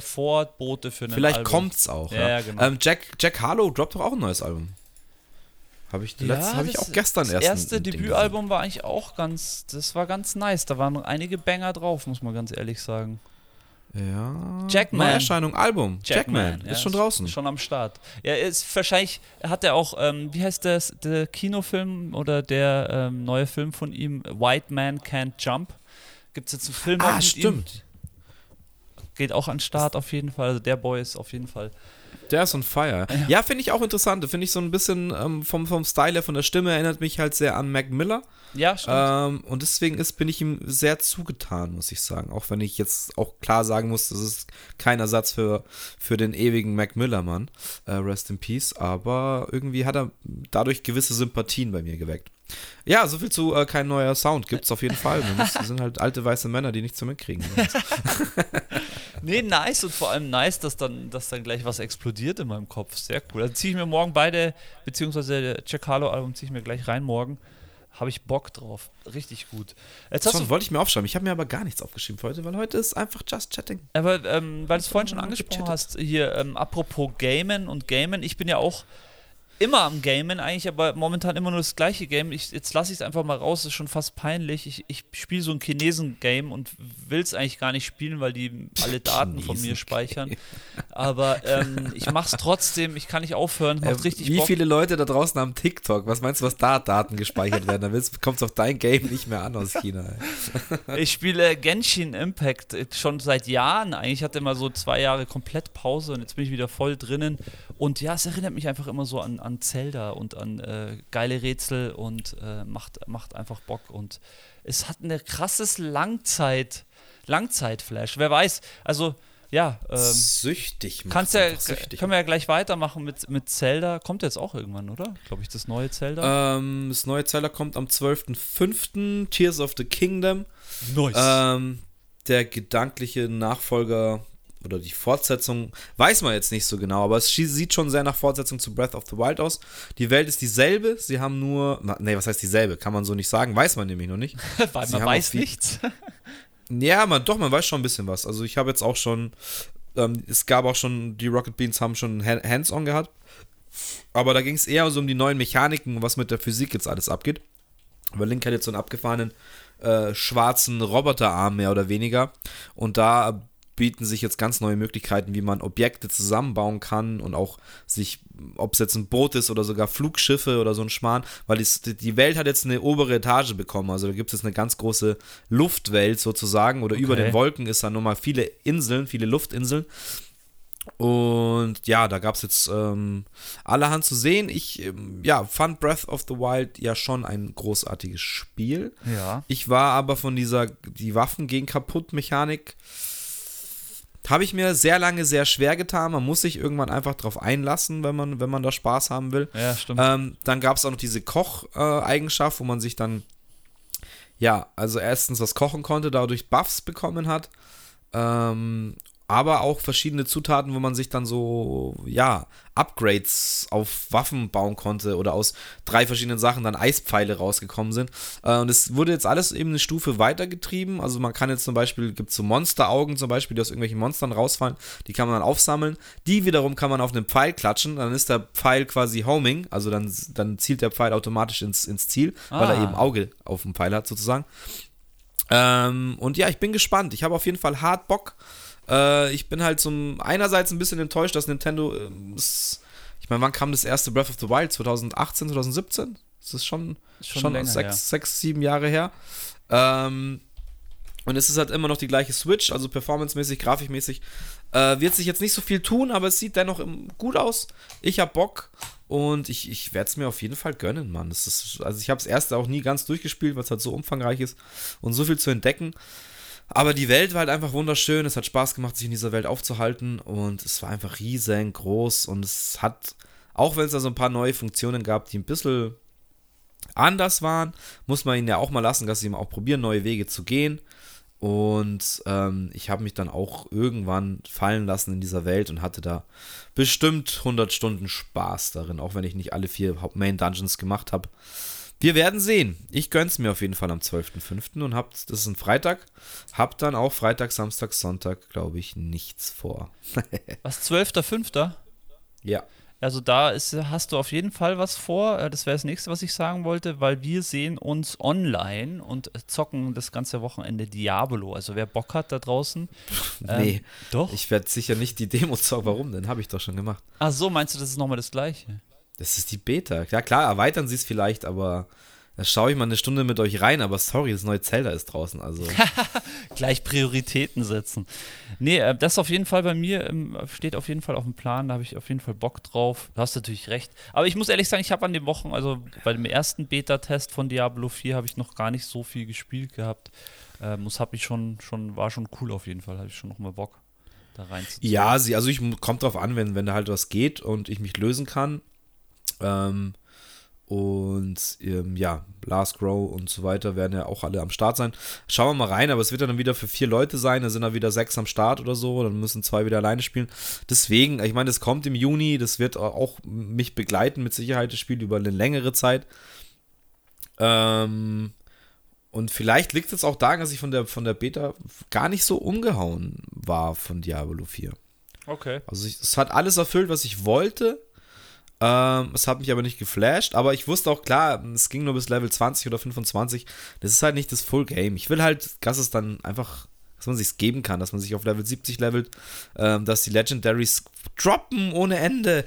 Vorbote für ein Album. Vielleicht kommt's auch, ja. Genau. Jack Harlow droppt doch auch ein neues Album. Habe ich auch gestern erst. Das erste Debütalbum war eigentlich auch ganz nice, da waren einige Banger drauf, muss man ganz ehrlich sagen. Ja. Jackman. Neuerscheinung, Album. Jackman. Ist schon draußen. Ist schon am Start. Ja, ist wahrscheinlich, hat er auch, wie heißt das, der Kinofilm oder der neue Film von ihm, White Man Can't Jump. Gibt es jetzt einen Film mit stimmt. Ihm? Geht auch an den Start auf jeden Fall. Also der Boy ist auf jeden Fall. Der ist on fire. Ja, finde ich auch interessant. Finde ich so ein bisschen vom Style her, von der Stimme, erinnert mich halt sehr an Mac Miller. Ja, stimmt. Und deswegen bin ich ihm sehr zugetan, muss ich sagen. Auch wenn ich jetzt auch klar sagen muss, das ist kein Ersatz für den ewigen Mac Miller-Mann. Rest in Peace. Aber irgendwie hat er dadurch gewisse Sympathien bei mir geweckt. Ja, so viel zu kein neuer Sound gibt's auf jeden Fall. Wir sind halt alte weiße Männer, die nichts mehr mitkriegen. Nee, nice und vor allem nice, dass dann gleich was explodiert in meinem Kopf. Sehr cool. Also ziehe ich mir morgen beide, beziehungsweise Jack Harlow-Album ziehe ich mir gleich rein morgen. Habe ich Bock drauf. Richtig gut. Das wollte ich mir aufschreiben. Ich habe mir aber gar nichts aufgeschrieben für heute, weil heute ist einfach Just Chatting. Aber weil du es vorhin schon angesprochen hast, hier apropos Gamen, ich bin ja auch immer am Gamen eigentlich, aber momentan immer nur das gleiche Game. Jetzt lasse ich es einfach mal raus, ist schon fast peinlich. Ich spiele so ein Chinesen-Game und will es eigentlich gar nicht spielen, weil die alle Daten von mir speichern. Aber ich mache es trotzdem, ich kann nicht aufhören, macht richtig Bock. Wie viele Leute da draußen haben TikTok? Was meinst du, was da Daten gespeichert werden? Da kommt es auf dein Game nicht mehr an aus China. Ich spiele Genshin Impact schon seit Jahren eigentlich. Ich hatte immer so 2 Jahre komplett Pause und jetzt bin ich wieder voll drinnen. Und ja, es erinnert mich einfach immer so an Zelda und an geile Rätsel und macht einfach Bock und es hat ein krasses Langzeitflash. Wer weiß, also Ja, süchtig macht kannst ja, süchtig. Können wir ja gleich weitermachen mit Zelda. Kommt jetzt auch irgendwann, oder? Glaube ich, das neue Zelda. Das neue Zelda kommt am 12.05. Tears of the Kingdom. Nice. Der gedankliche Nachfolger oder die Fortsetzung, weiß man jetzt nicht so genau, aber es sieht schon sehr nach Fortsetzung zu Breath of the Wild aus. Die Welt ist dieselbe, sie haben nur, was heißt dieselbe? Kann man so nicht sagen, weiß man nämlich noch nicht. Weil man weiß nichts. Ja, man weiß schon ein bisschen was. Also ich habe jetzt auch schon, es gab auch schon, die Rocket Beans haben schon Hands-on gehabt, aber da ging es eher so um die neuen Mechaniken und was mit der Physik jetzt alles abgeht. Aber Link hat jetzt so einen abgefahrenen schwarzen Roboterarm mehr oder weniger und da bieten sich jetzt ganz neue Möglichkeiten, wie man Objekte zusammenbauen kann und auch sich, ob es jetzt ein Boot ist oder sogar Flugschiffe oder so ein Schmarrn, weil die Welt hat jetzt eine obere Etage bekommen, also da gibt es eine ganz große Luftwelt sozusagen oder über den Wolken ist dann nochmal viele Inseln, viele Luftinseln und ja, da gab es jetzt allerhand zu sehen. Ich fand Breath of the Wild ja schon ein großartiges Spiel. Ja. Ich war aber von die Waffen gegen Kaputt-Mechanik habe ich mir sehr lange sehr schwer getan. Man muss sich irgendwann einfach drauf einlassen, wenn man da Spaß haben will. Ja, stimmt. Dann gab es auch noch diese Koch-Eigenschaft, wo man sich dann, also erstens was kochen konnte, dadurch Buffs bekommen hat. Aber auch verschiedene Zutaten, wo man sich dann so, Upgrades auf Waffen bauen konnte oder aus 3 verschiedenen Sachen dann Eispfeile rausgekommen sind. Und es wurde jetzt alles eben eine Stufe weitergetrieben. Also man kann jetzt zum Beispiel, gibt es so Monsteraugen zum Beispiel, die aus irgendwelchen Monstern rausfallen, die kann man dann aufsammeln. Die wiederum kann man auf einen Pfeil klatschen, dann ist der Pfeil quasi homing, also dann zielt der Pfeil automatisch ins Ziel, weil er eben Auge auf dem Pfeil hat sozusagen. Und ich bin gespannt. Ich habe auf jeden Fall hart Bock. Ich bin halt einerseits ein bisschen enttäuscht, dass Nintendo, ich meine, wann kam das erste Breath of the Wild? 2018, 2017? Das ist schon länger, 6, 7 Jahre her. Und es ist halt immer noch die gleiche Switch, also performancemäßig, grafikmäßig. Wird sich jetzt nicht so viel tun, aber es sieht dennoch gut aus. Ich hab Bock und ich werde es mir auf jeden Fall gönnen, Mann. Das ist, also ich habe es erst auch nie ganz durchgespielt, weil es halt so umfangreich ist und so viel zu entdecken. Aber die Welt war halt einfach wunderschön, es hat Spaß gemacht, sich in dieser Welt aufzuhalten und es war einfach riesengroß und es hat, auch wenn es da so ein paar neue Funktionen gab, die ein bisschen anders waren, muss man ihnen ja auch mal lassen, dass sie auch probieren, neue Wege zu gehen und ich habe mich dann auch irgendwann fallen lassen in dieser Welt und hatte da bestimmt 100 Stunden Spaß darin, auch wenn ich nicht alle 4 Main-Dungeons gemacht habe. Wir werden sehen. Ich gönn's mir auf jeden Fall am 12.05. und das ist ein Freitag, hab dann auch Freitag, Samstag, Sonntag, glaube ich, nichts vor. Was, 12.05.? Ja. Also hast du auf jeden Fall was vor. Das wäre das Nächste, was ich sagen wollte, weil wir sehen uns online und zocken das ganze Wochenende Diablo. Also wer Bock hat da draußen. Nee, doch. Ich werde sicher nicht die Demo zocken. Warum denn? Habe ich doch schon gemacht. Ach so, meinst du, das ist nochmal das Gleiche? Das ist die Beta. Ja klar, erweitern sie es vielleicht, aber da schaue ich mal eine Stunde mit euch rein, aber sorry, das neue Zelda ist draußen, also. Gleich Prioritäten setzen. Nee, das auf jeden Fall bei mir steht auf jeden Fall auf dem Plan, da habe ich auf jeden Fall Bock drauf. Du hast natürlich recht. Aber ich muss ehrlich sagen, ich habe an den Wochen, also bei dem ersten Beta-Test von Diablo 4 habe ich noch gar nicht so viel gespielt gehabt. Das habe ich schon, war schon cool auf jeden Fall, habe ich schon nochmal Bock da reinzuziehen. Ja, ich kommt drauf an, wenn da halt was geht und ich mich lösen kann. Last Grow und so weiter werden ja auch alle am Start sein. Schauen wir mal rein, aber es wird ja dann wieder für 4 Leute sein, da sind dann wieder 6 am Start oder so, dann müssen 2 wieder alleine spielen. Deswegen, ich meine, das kommt im Juni, das wird auch mich begleiten mit Sicherheit, das Spiel über eine längere Zeit. Und vielleicht liegt es auch daran, dass ich von der Beta gar nicht so umgehauen war von Diablo 4. Okay. Also es hat alles erfüllt, was ich wollte. Es hat mich aber nicht geflasht, aber ich wusste auch, klar, es ging nur bis Level 20 oder 25, das ist halt nicht das Full Game. Ich will halt, dass es dann einfach, dass man sich's geben kann, dass man sich auf Level 70 levelt, dass die Legendaries droppen ohne Ende.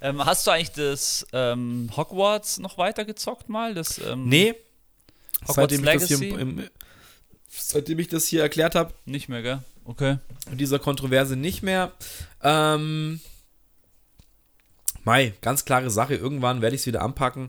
Hast du eigentlich das Hogwarts noch weitergezockt mal? Das, nee, Hogwarts Legacy? Seitdem ich das hier erklärt habe. Nicht mehr, gell? Okay. In dieser Kontroverse nicht mehr. Ganz klare Sache, irgendwann werde ich es wieder anpacken.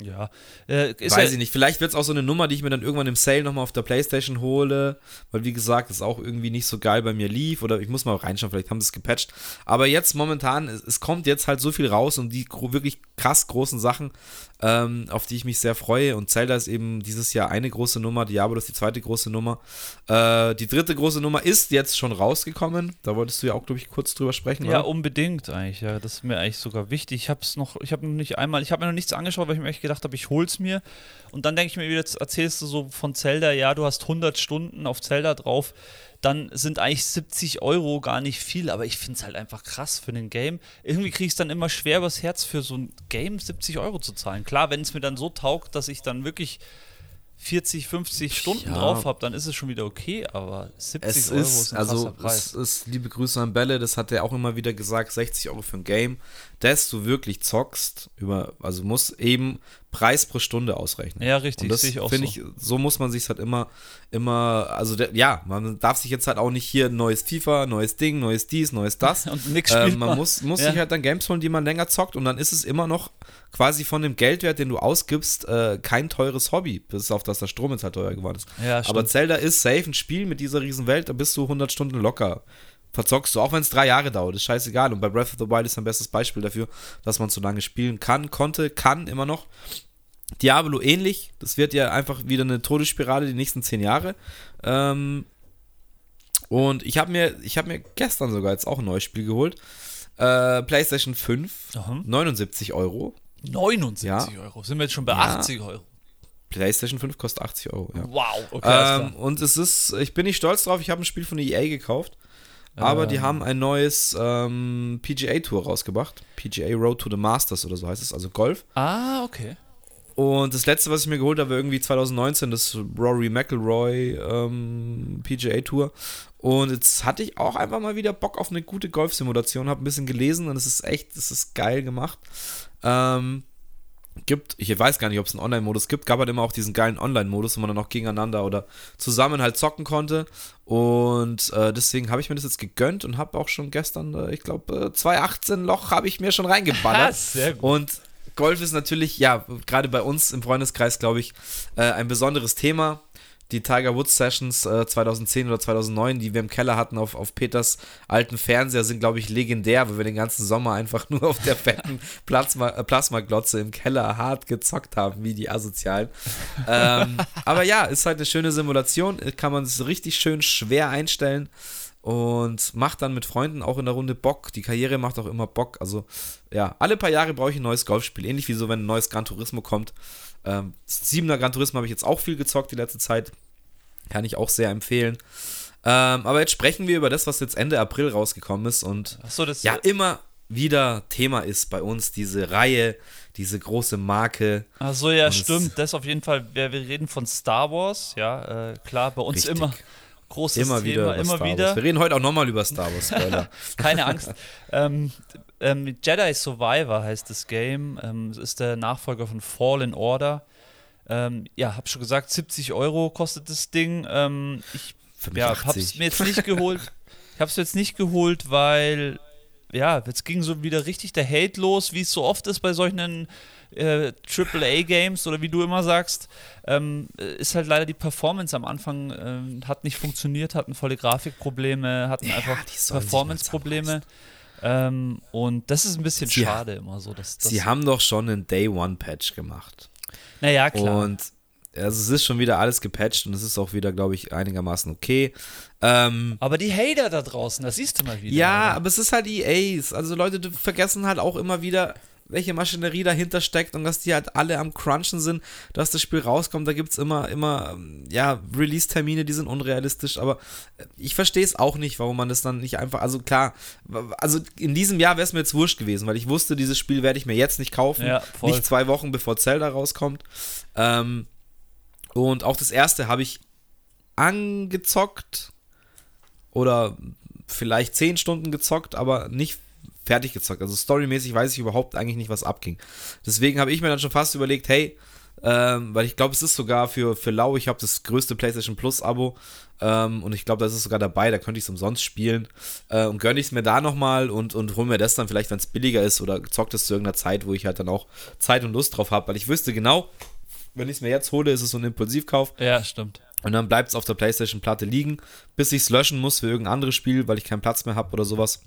Ja, weiß ich nicht. Vielleicht wird es auch so eine Nummer, die ich mir dann irgendwann im Sale nochmal auf der PlayStation hole, weil wie gesagt, es auch irgendwie nicht so geil bei mir lief oder ich muss mal reinschauen, vielleicht haben sie es gepatcht. Aber jetzt momentan, es kommt jetzt halt so viel raus und die wirklich krass großen Sachen, auf die ich mich sehr freue und Zelda ist eben dieses Jahr eine große Nummer, Diablo ist die zweite große Nummer. Die dritte große Nummer ist jetzt schon rausgekommen, da wolltest du ja auch, glaube ich, kurz drüber sprechen, ja, oder? Unbedingt eigentlich, ja, das ist mir eigentlich sogar wichtig. Ich habe mir noch nichts angeschaut, weil ich mir echt gedacht habe, ich hol's mir. Und dann denke ich mir, jetzt erzählst du so von Zelda, ja, du hast 100 Stunden auf Zelda drauf, dann sind eigentlich 70 Euro gar nicht viel, aber ich finde es halt einfach krass für ein Game. Irgendwie kriege ich es dann immer schwer übers Herz, für so ein Game 70 Euro zu zahlen. Klar, wenn es mir dann so taugt, dass ich dann wirklich 40, 50 Stunden drauf habe, dann ist es schon wieder okay, aber 70 Euro ist ein krasser Preis. Es ist, liebe Grüße an Bälle, das hat er auch immer wieder gesagt, 60 Euro für ein Game, das du wirklich zockst, also musst eben Preis pro Stunde ausrechnen. Ja, richtig, und das sehe ich auch so. So muss man sich halt immer, also man darf sich jetzt halt auch nicht hier neues FIFA, neues Ding, neues dies, neues das. Und nix spielt man. Man muss sich halt dann Games holen, die man länger zockt und dann ist es immer noch quasi von dem Geldwert, den du ausgibst, kein teures Hobby, bis auf dass der Strom jetzt halt teuer geworden ist. Ja, aber Zelda ist safe ein Spiel mit dieser Riesenwelt, da bist du 100 Stunden locker. Verzockst du, auch wenn es 3 Jahre dauert, ist scheißegal. Und bei Breath of the Wild ist ein bestes Beispiel dafür, dass man so lange spielen kann immer noch. Diablo ähnlich, das wird ja einfach wieder eine Todesspirale die nächsten 10 Jahre. Und ich hab mir gestern sogar jetzt auch ein neues Spiel geholt. PlayStation 5, aha. 79 Euro. 79 Euro? Sind wir jetzt schon bei 80 Euro? PlayStation 5 kostet 80 Euro, ja. Wow, okay. Und es ist, ich bin nicht stolz drauf, ich habe ein Spiel von EA gekauft. Aber die haben ein neues PGA-Tour rausgebracht. PGA Road to the Masters oder so heißt es, also Golf. Ah, okay. Und das letzte, was ich mir geholt habe, war irgendwie 2019, das Rory McIlroy PGA-Tour. Und jetzt hatte ich auch einfach mal wieder Bock auf eine gute Golfsimulation, habe ein bisschen gelesen und es ist geil gemacht. Ich weiß gar nicht, ob es einen Online-Modus gibt, gab halt immer auch diesen geilen Online-Modus, wo man dann auch gegeneinander oder zusammen halt zocken konnte und deswegen habe ich mir das jetzt gegönnt und habe auch schon gestern, 2,18 Loch habe ich mir schon reingeballert. Sehr gut. Und Golf ist natürlich, gerade bei uns im Freundeskreis, glaube ich, ein besonderes Thema. Die Tiger Woods Sessions 2010 oder 2009, die wir im Keller hatten auf Peters alten Fernseher, sind, glaube ich, legendär, weil wir den ganzen Sommer einfach nur auf der fetten Plasmaglotze im Keller hart gezockt haben, wie die Asozialen. Aber ja, ist halt eine schöne Simulation, kann man es richtig schön schwer einstellen und macht dann mit Freunden auch in der Runde Bock. Die Karriere macht auch immer Bock. Also ja, alle paar Jahre brauche ich ein neues Golfspiel, ähnlich wie so, wenn ein neues Gran Turismo kommt. 7er Gran Turismo habe ich jetzt auch viel gezockt die letzte Zeit. Kann ich auch sehr empfehlen. Aber jetzt sprechen wir über das, was jetzt Ende April rausgekommen ist und immer wieder Thema ist bei uns, diese Reihe, diese große Marke. Ach so, ja, und stimmt. Das auf jeden Fall, wir reden von Star Wars, ja, klar, bei uns richtig. Immer großes Thema. Immer wieder über Star Wars. Wir reden heute auch nochmal über Star Wars, Spoiler. Keine Angst. Jedi Survivor heißt das Game. Es ist der Nachfolger von Fallen Order. Hab schon gesagt, 70 Euro kostet das Ding. Ich hab's mir jetzt nicht geholt. Ich hab's jetzt nicht geholt, weil jetzt ging so wieder richtig der Hate los, wie es so oft ist bei solchen AAA-Games oder wie du immer sagst. Ist halt leider die Performance am Anfang hat nicht funktioniert, hatten volle Grafikprobleme, hatten einfach Performance-Probleme. Und das ist ein bisschen schade immer so. Dass sie haben doch schon einen Day-One-Patch gemacht. Naja, klar. Und also es ist schon wieder alles gepatcht und es ist auch wieder, glaube ich, einigermaßen okay. Aber die Hater da draußen, das siehst du mal wieder. Ja, Alter. Aber es ist halt EA. Also Leute, die vergessen halt auch immer wieder, welche Maschinerie dahinter steckt und dass die halt alle am Crunchen sind, dass das Spiel rauskommt. Da gibt es immer Release-Termine, die sind unrealistisch, aber ich verstehe es auch nicht, warum man das dann nicht einfach, in diesem Jahr wäre es mir jetzt wurscht gewesen, weil ich wusste, dieses Spiel werde ich mir jetzt nicht kaufen, nicht 2 Wochen bevor Zelda rauskommt. Und auch das erste habe ich angezockt oder vielleicht 10 Stunden gezockt, aber nicht fertig gezockt. Also storymäßig weiß ich überhaupt eigentlich nicht, was abging. Deswegen habe ich mir dann schon fast überlegt, hey, Weil ich glaube, es ist sogar für Lau, ich habe das größte PlayStation Plus Abo, und ich glaube, das ist sogar dabei, da könnte ich es umsonst spielen, und gönne ich es mir da nochmal und hole mir das dann vielleicht, wenn es billiger ist, oder zockt es zu irgendeiner Zeit, wo ich halt dann auch Zeit und Lust drauf habe, weil ich wüsste genau, wenn ich es mir jetzt hole, ist es so ein Impulsivkauf. Ja, stimmt. Und dann bleibt es auf der PlayStation-Platte liegen, bis ich es löschen muss für irgendein anderes Spiel, weil ich keinen Platz mehr habe oder sowas.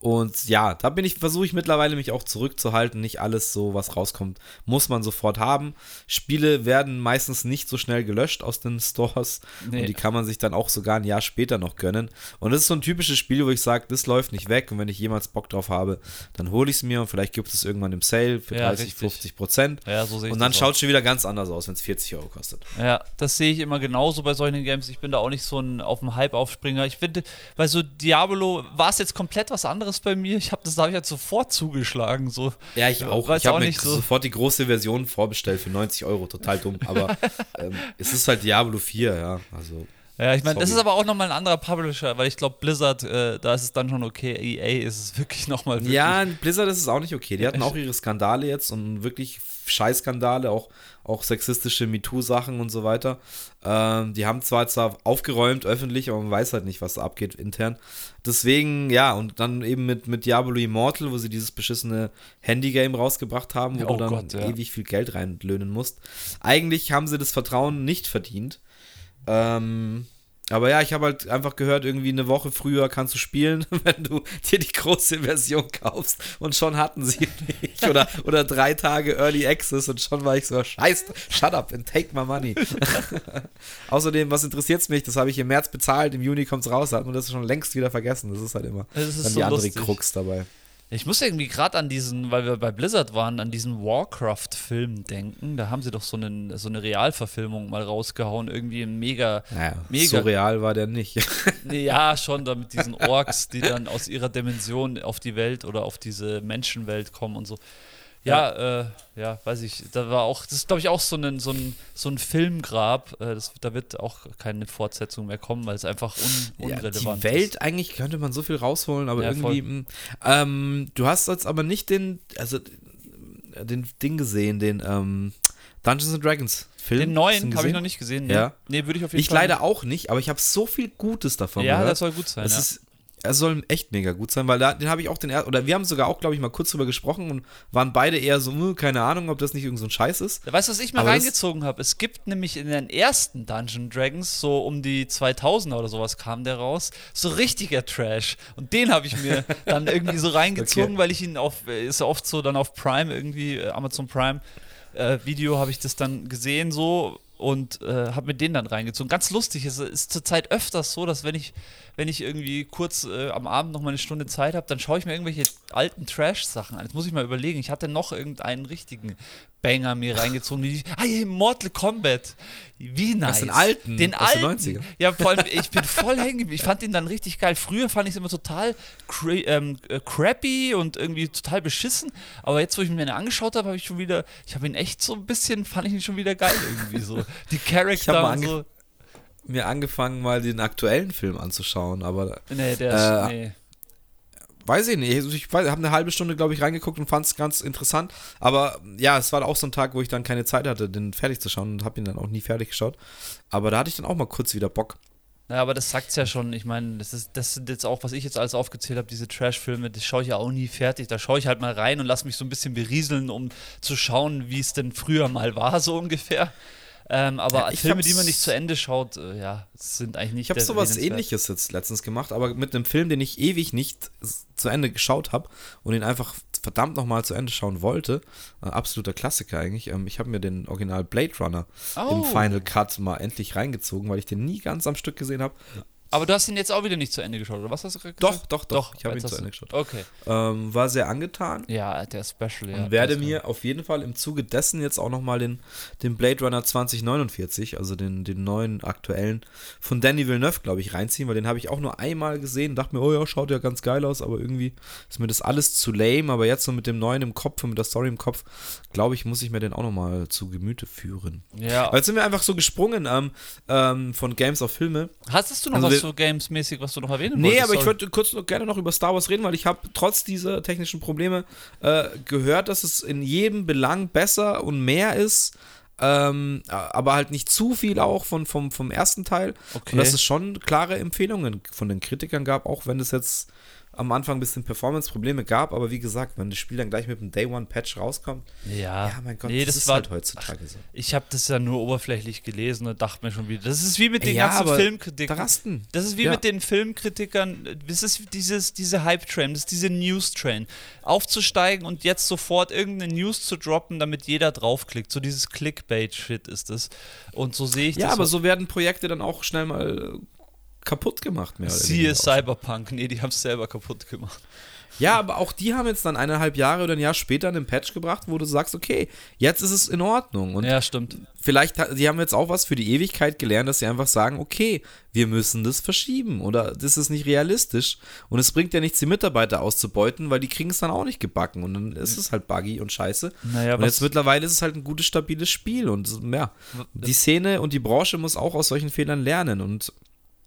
Und ja, da versuche ich mittlerweile mich auch zurückzuhalten, nicht alles so, was rauskommt, muss man sofort haben. Spiele werden meistens nicht so schnell gelöscht aus den Stores, nee, und die kann man sich dann auch sogar ein Jahr später noch gönnen. Und das ist so ein typisches Spiel, wo ich sage, das läuft nicht weg, und wenn ich jemals Bock drauf habe, dann hole ich es mir, und vielleicht gibt es irgendwann im Sale für 30-50%. Ja, so sehe ich. Und dann schaut es schon wieder ganz anders aus, wenn es 40 Euro kostet. Ja, das sehe ich immer genauso bei solchen Games. Ich bin da auch nicht so ein auf dem Hype-Aufspringer. Ich finde, weil so Diablo war es jetzt komplett was anderes bei mir. Da habe ich halt sofort zugeschlagen. So. Ja, ich auch. Ich habe mir sofort die große Version vorbestellt für 90 Euro. Total dumm. Aber es ist halt Diablo 4, ja. Also, ja, ich meine, das ist aber auch nochmal ein anderer Publisher, weil ich glaube, Blizzard, da ist es dann schon okay. EA ist es wirklich nochmal wirklich. Ja, Blizzard ist es auch nicht okay. Die hatten auch ihre Skandale jetzt und wirklich Scheißskandale, auch sexistische MeToo-Sachen und so weiter. Die haben zwar aufgeräumt öffentlich, aber man weiß halt nicht, was da abgeht intern. Deswegen, ja, und dann eben mit Diablo Immortal, wo sie dieses beschissene Handy-Game rausgebracht haben, wo ewig viel Geld reinlöhnen musst. Eigentlich haben sie das Vertrauen nicht verdient. Aber ja, ich habe halt einfach gehört, irgendwie eine Woche früher kannst du spielen, wenn du dir die große Version kaufst, und schon hatten sie nicht. Oder 3 Tage Early Access, und schon war ich so, scheiß, shut up and take my money. Außerdem, was interessiert's mich, das habe ich im März bezahlt, im Juni kommt's raus, hat man das schon längst wieder vergessen. Das ist halt immer dann so die andere Krux dabei. Ich muss irgendwie gerade an diesen, weil wir bei Blizzard waren, an diesen Warcraft-Film denken. Da haben sie doch so eine Realverfilmung mal rausgehauen. Irgendwie ein mega. So real war der nicht. Ja, schon, da mit diesen Orks, die dann aus ihrer Dimension auf die Welt oder auf diese Menschenwelt kommen und so. Ja, ja. Weiß ich, da war auch, das ist glaube ich auch so ein Filmgrab, da wird auch keine Fortsetzung mehr kommen, weil es einfach unrelevant ist. Ja, die Welt ist. Eigentlich könnte man so viel rausholen, aber ja, irgendwie, du hast jetzt aber nicht den Ding gesehen, den Dungeons & Dragons Film. Den neuen habe ich noch nicht gesehen, ne? Ja. Nee, würde ich auf jeden Fall. Ich leider auch nicht, aber ich habe so viel Gutes davon gehört. Ja, das soll gut sein, das ist, es soll echt mega gut sein, weil da, den habe ich auch oder wir haben sogar auch, glaube ich, mal kurz drüber gesprochen und waren beide eher so, keine Ahnung, ob das nicht irgend so ein Scheiß ist. Weißt du, was ich mal reingezogen habe? Es gibt nämlich in den ersten Dungeon Dragons, so um die 2000er oder sowas kam der raus, so richtiger Trash. Und den habe ich mir dann irgendwie so reingezogen, okay, weil ich ihn ist oft so dann auf Prime irgendwie, Amazon Prime Video habe ich das dann gesehen so. Und habe mir den dann reingezogen. Ganz lustig, es ist zurzeit öfters so, dass wenn ich irgendwie kurz am Abend noch mal eine Stunde Zeit habe, dann schaue ich mir irgendwelche alten Trash-Sachen an. Jetzt muss ich mal überlegen, ich hatte noch irgendeinen richtigen Banger mir reingezogen. Mortal Kombat, wie nice. Den alten. 90er. Ja, vor allem, ich bin voll hängen geblieben. Ich fand den dann richtig geil. Früher fand ich es immer total crappy und irgendwie total beschissen. Aber jetzt, wo ich mir den angeschaut habe, fand ich ihn schon wieder geil irgendwie so. Die Charakter und so. Mir angefangen, mal den aktuellen Film anzuschauen, aber weiß ich nicht. Ich habe eine halbe Stunde, glaube ich, reingeguckt und fand es ganz interessant. Aber ja, es war auch so ein Tag, wo ich dann keine Zeit hatte, den fertig zu schauen, und habe ihn dann auch nie fertig geschaut. Aber da hatte ich dann auch mal kurz wieder Bock. Naja, aber das sagt's ja schon. Ich meine, das sind jetzt auch, was ich jetzt alles aufgezählt habe, diese Trash-Filme, das schaue ich ja auch nie fertig. Da schaue ich halt mal rein und lasse mich so ein bisschen berieseln, um zu schauen, wie es denn früher mal war, so ungefähr. Aber ja, Filme, die man nicht zu Ende schaut, sind eigentlich nicht. Ich habe sowas Ähnliches jetzt letztens gemacht, aber mit einem Film, den ich ewig nicht zu Ende geschaut habe und ihn einfach verdammt nochmal zu Ende schauen wollte. Absoluter Klassiker eigentlich. Ich habe mir den Original Blade Runner im Final Cut mal endlich reingezogen, weil ich den nie ganz am Stück gesehen habe. Aber du hast ihn jetzt auch wieder nicht zu Ende geschaut, oder was hast du gerade gesagt? Doch. Ich habe ihn zu Ende geschaut. Okay. War sehr angetan. Ja, der Special, ja. Und werde mir auf jeden Fall im Zuge dessen jetzt auch nochmal den Blade Runner 2049, also den neuen aktuellen, von Denis Villeneuve, glaube ich, reinziehen, weil den habe ich auch nur einmal gesehen, dachte mir, oh ja, schaut ja ganz geil aus, aber irgendwie ist mir das alles zu lame, aber jetzt so mit dem Neuen im Kopf und mit der Story im Kopf, glaube ich, muss ich mir den auch nochmal zu Gemüte führen. Ja. Aber jetzt sind wir einfach so gesprungen von Games auf Filme. Hast du noch was hast du gamesmäßig, was du noch erwähnen wolltest? Nee, aber ich würde kurz noch gerne noch über Star Wars reden, weil ich habe trotz dieser technischen Probleme gehört, dass es in jedem Belang besser und mehr ist, aber halt nicht zu viel auch vom ersten Teil. Okay. Und dass es schon klare Empfehlungen von den Kritikern gab, auch wenn es jetzt am Anfang ein bisschen Performance-Probleme gab, aber wie gesagt, wenn das Spiel dann gleich mit dem Day-One-Patch rauskommt, ja mein Gott, nee, das ist halt heutzutage so. Ich habe das ja nur oberflächlich gelesen und dachte mir schon wieder, das ist wie mit den ganzen Filmkritikern. Das ist wie mit den Filmkritikern, das ist diese Hype-Train, das ist diese News-Train. Aufzusteigen und jetzt sofort irgendeine News zu droppen, damit jeder draufklickt. So dieses Clickbait-Shit ist das. Und so sehe ich das. Ja, aber so werden Projekte dann auch schnell mal kaputt gemacht, mehr oder weniger. Cyberpunk, nee, die haben es selber kaputt gemacht. Ja, aber auch die haben jetzt dann 1,5 Jahre oder ein Jahr später einen Patch gebracht, wo du sagst, okay, jetzt ist es in Ordnung. Und ja, stimmt. Vielleicht, die haben jetzt auch was für die Ewigkeit gelernt, dass sie einfach sagen, okay, wir müssen das verschieben oder das ist nicht realistisch. Und es bringt ja nichts, die Mitarbeiter auszubeuten, weil die kriegen es dann auch nicht gebacken und dann ist es halt buggy und scheiße. Naja, und jetzt mittlerweile ist es halt ein gutes, stabiles Spiel und ja, die Szene und die Branche muss auch aus solchen Fehlern lernen und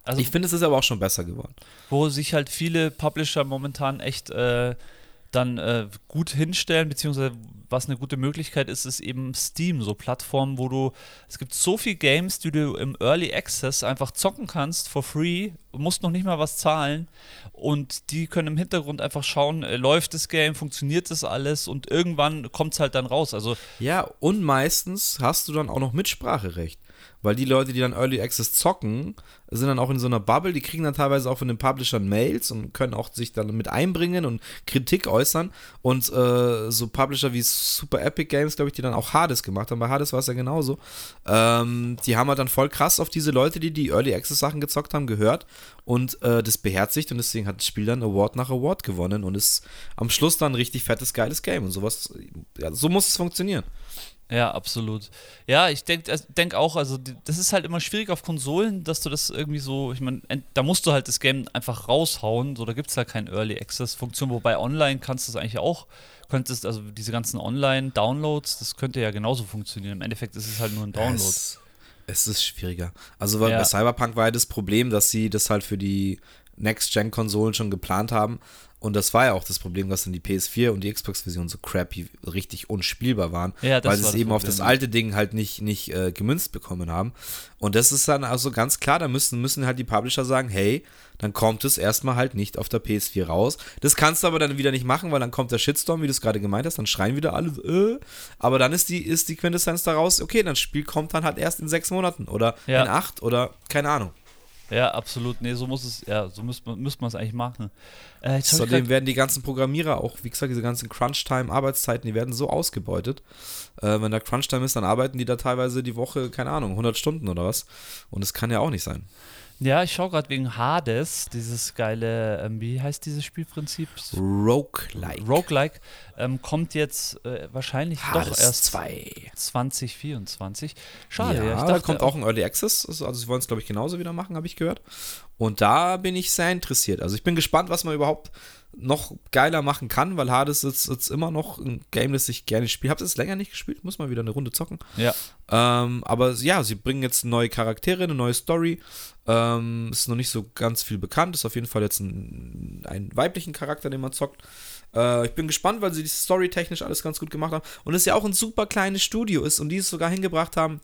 also, ich finde, es ist aber auch schon besser geworden. Wo sich halt viele Publisher momentan echt dann gut hinstellen, beziehungsweise was eine gute Möglichkeit ist eben Steam, so Plattformen, wo du, es gibt so viele Games, die du im Early Access einfach zocken kannst, for free, musst noch nicht mal was zahlen und die können im Hintergrund einfach schauen, läuft das Game, funktioniert das alles und irgendwann kommt es halt dann raus. Also, ja, und meistens hast du dann auch noch Mitspracherecht. Weil die Leute, die dann Early Access zocken, sind dann auch in so einer Bubble, die kriegen dann teilweise auch von den Publishern Mails und können auch sich dann mit einbringen und Kritik äußern und so Publisher wie Super Epic Games, glaube ich, die dann auch Hades gemacht haben, bei Hades war es ja genauso, die haben halt dann voll krass auf diese Leute, die Early Access Sachen gezockt haben, gehört und das beherzigt und deswegen hat das Spiel dann Award nach Award gewonnen und ist am Schluss dann ein richtig fettes, geiles Game und sowas, ja, so muss es funktionieren. Ja, absolut. Ja, ich denk auch, also das ist halt immer schwierig auf Konsolen, dass du das irgendwie so, ich meine, da musst du halt das Game einfach raushauen, so da gibt's halt keine Early Access Funktion, wobei online kannst du das eigentlich auch, könntest, also diese ganzen Online-Downloads, das könnte ja genauso funktionieren, im Endeffekt ist es halt nur ein Download. Es ist schwieriger. Also weil bei Cyberpunk war ja das Problem, dass sie das halt für die Next-Gen-Konsolen schon geplant haben. Und das war ja auch das Problem, dass dann die PS4 und die Xbox-Version so crappy, richtig unspielbar waren, weil sie es eben auf das alte Ding halt nicht gemünzt bekommen haben. Und das ist dann also ganz klar, da müssen halt die Publisher sagen, hey, dann kommt es erstmal halt nicht auf der PS4 raus. Das kannst du aber dann wieder nicht machen, weil dann kommt der Shitstorm, wie du es gerade gemeint hast, dann schreien wieder alle, aber dann ist die Quintessenz daraus, okay, das Spiel kommt dann halt erst in 6 Monaten oder in 8 oder keine Ahnung. Ja, absolut. Nee, so müsste man es eigentlich machen. Zudem werden die ganzen Programmierer auch, wie gesagt, diese ganzen Crunch-Time-Arbeitszeiten, die werden so ausgebeutet. Wenn da Crunch-Time ist, dann arbeiten die da teilweise die Woche, keine Ahnung, 100 Stunden oder was. Und das kann ja auch nicht sein. Ja, ich schaue gerade wegen Hades, dieses geile, wie heißt dieses Spielprinzip? Roguelike kommt jetzt wahrscheinlich Hades doch erst 2. 2024. Schade. Ja, ich dachte, da kommt auch ein Early Access, also sie wollen es, glaube ich, genauso wieder machen, habe ich gehört. Und da bin ich sehr interessiert. Also ich bin gespannt, was man überhaupt noch geiler machen kann, weil Hades ist jetzt immer noch ein Game, das ich gerne spiele. Habe es länger nicht gespielt, muss mal wieder eine Runde zocken. Ja. Aber ja, sie bringen jetzt neue Charaktere, eine neue Story. Ist noch nicht so ganz viel bekannt. Ist auf jeden Fall jetzt einen weiblichen Charakter, den man zockt. Ich bin gespannt, weil sie die Story technisch alles ganz gut gemacht haben. Und es ja auch ein super kleines Studio ist und die es sogar hingebracht haben,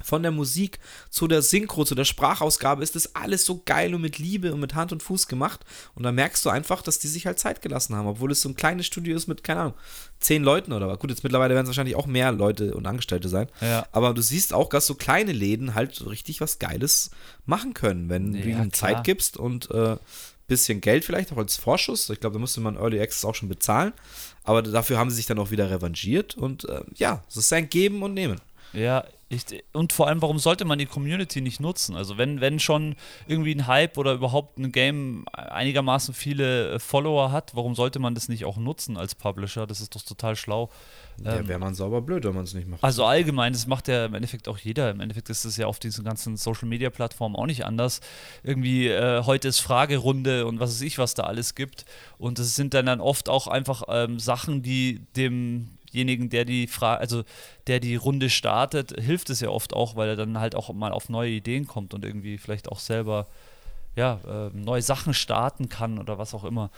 von der Musik zu der Synchro, zu der Sprachausgabe ist das alles so geil und mit Liebe und mit Hand und Fuß gemacht. Und da merkst du einfach, dass die sich halt Zeit gelassen haben, obwohl es so ein kleines Studio ist mit, keine Ahnung, 10 Leuten oder was. Gut, jetzt mittlerweile werden es wahrscheinlich auch mehr Leute und Angestellte sein. Ja. Aber du siehst auch, dass so kleine Läden halt richtig was Geiles machen können, wenn du ihnen Zeit gibst und bisschen Geld vielleicht auch als Vorschuss. Ich glaube, da musste man Early Access auch schon bezahlen. Aber dafür haben sie sich dann auch wieder revanchiert. Und es ist ein Geben und Nehmen. Ja, und vor allem, warum sollte man die Community nicht nutzen? Also wenn schon irgendwie ein Hype oder überhaupt ein Game einigermaßen viele Follower hat, warum sollte man das nicht auch nutzen als Publisher? Das ist doch total schlau. Ja, wäre man sauber blöd, wenn man es nicht macht. Also allgemein, das macht ja im Endeffekt auch jeder. Im Endeffekt ist es ja auf diesen ganzen Social-Media-Plattformen auch nicht anders. Irgendwie, heute ist Fragerunde und was weiß ich, was da alles gibt. Und das sind dann oft auch einfach Sachen, die demjenigen, der die Runde startet, hilft es ja oft auch, weil er dann halt auch mal auf neue Ideen kommt und irgendwie vielleicht auch selber ja, neue Sachen starten kann oder was auch immer.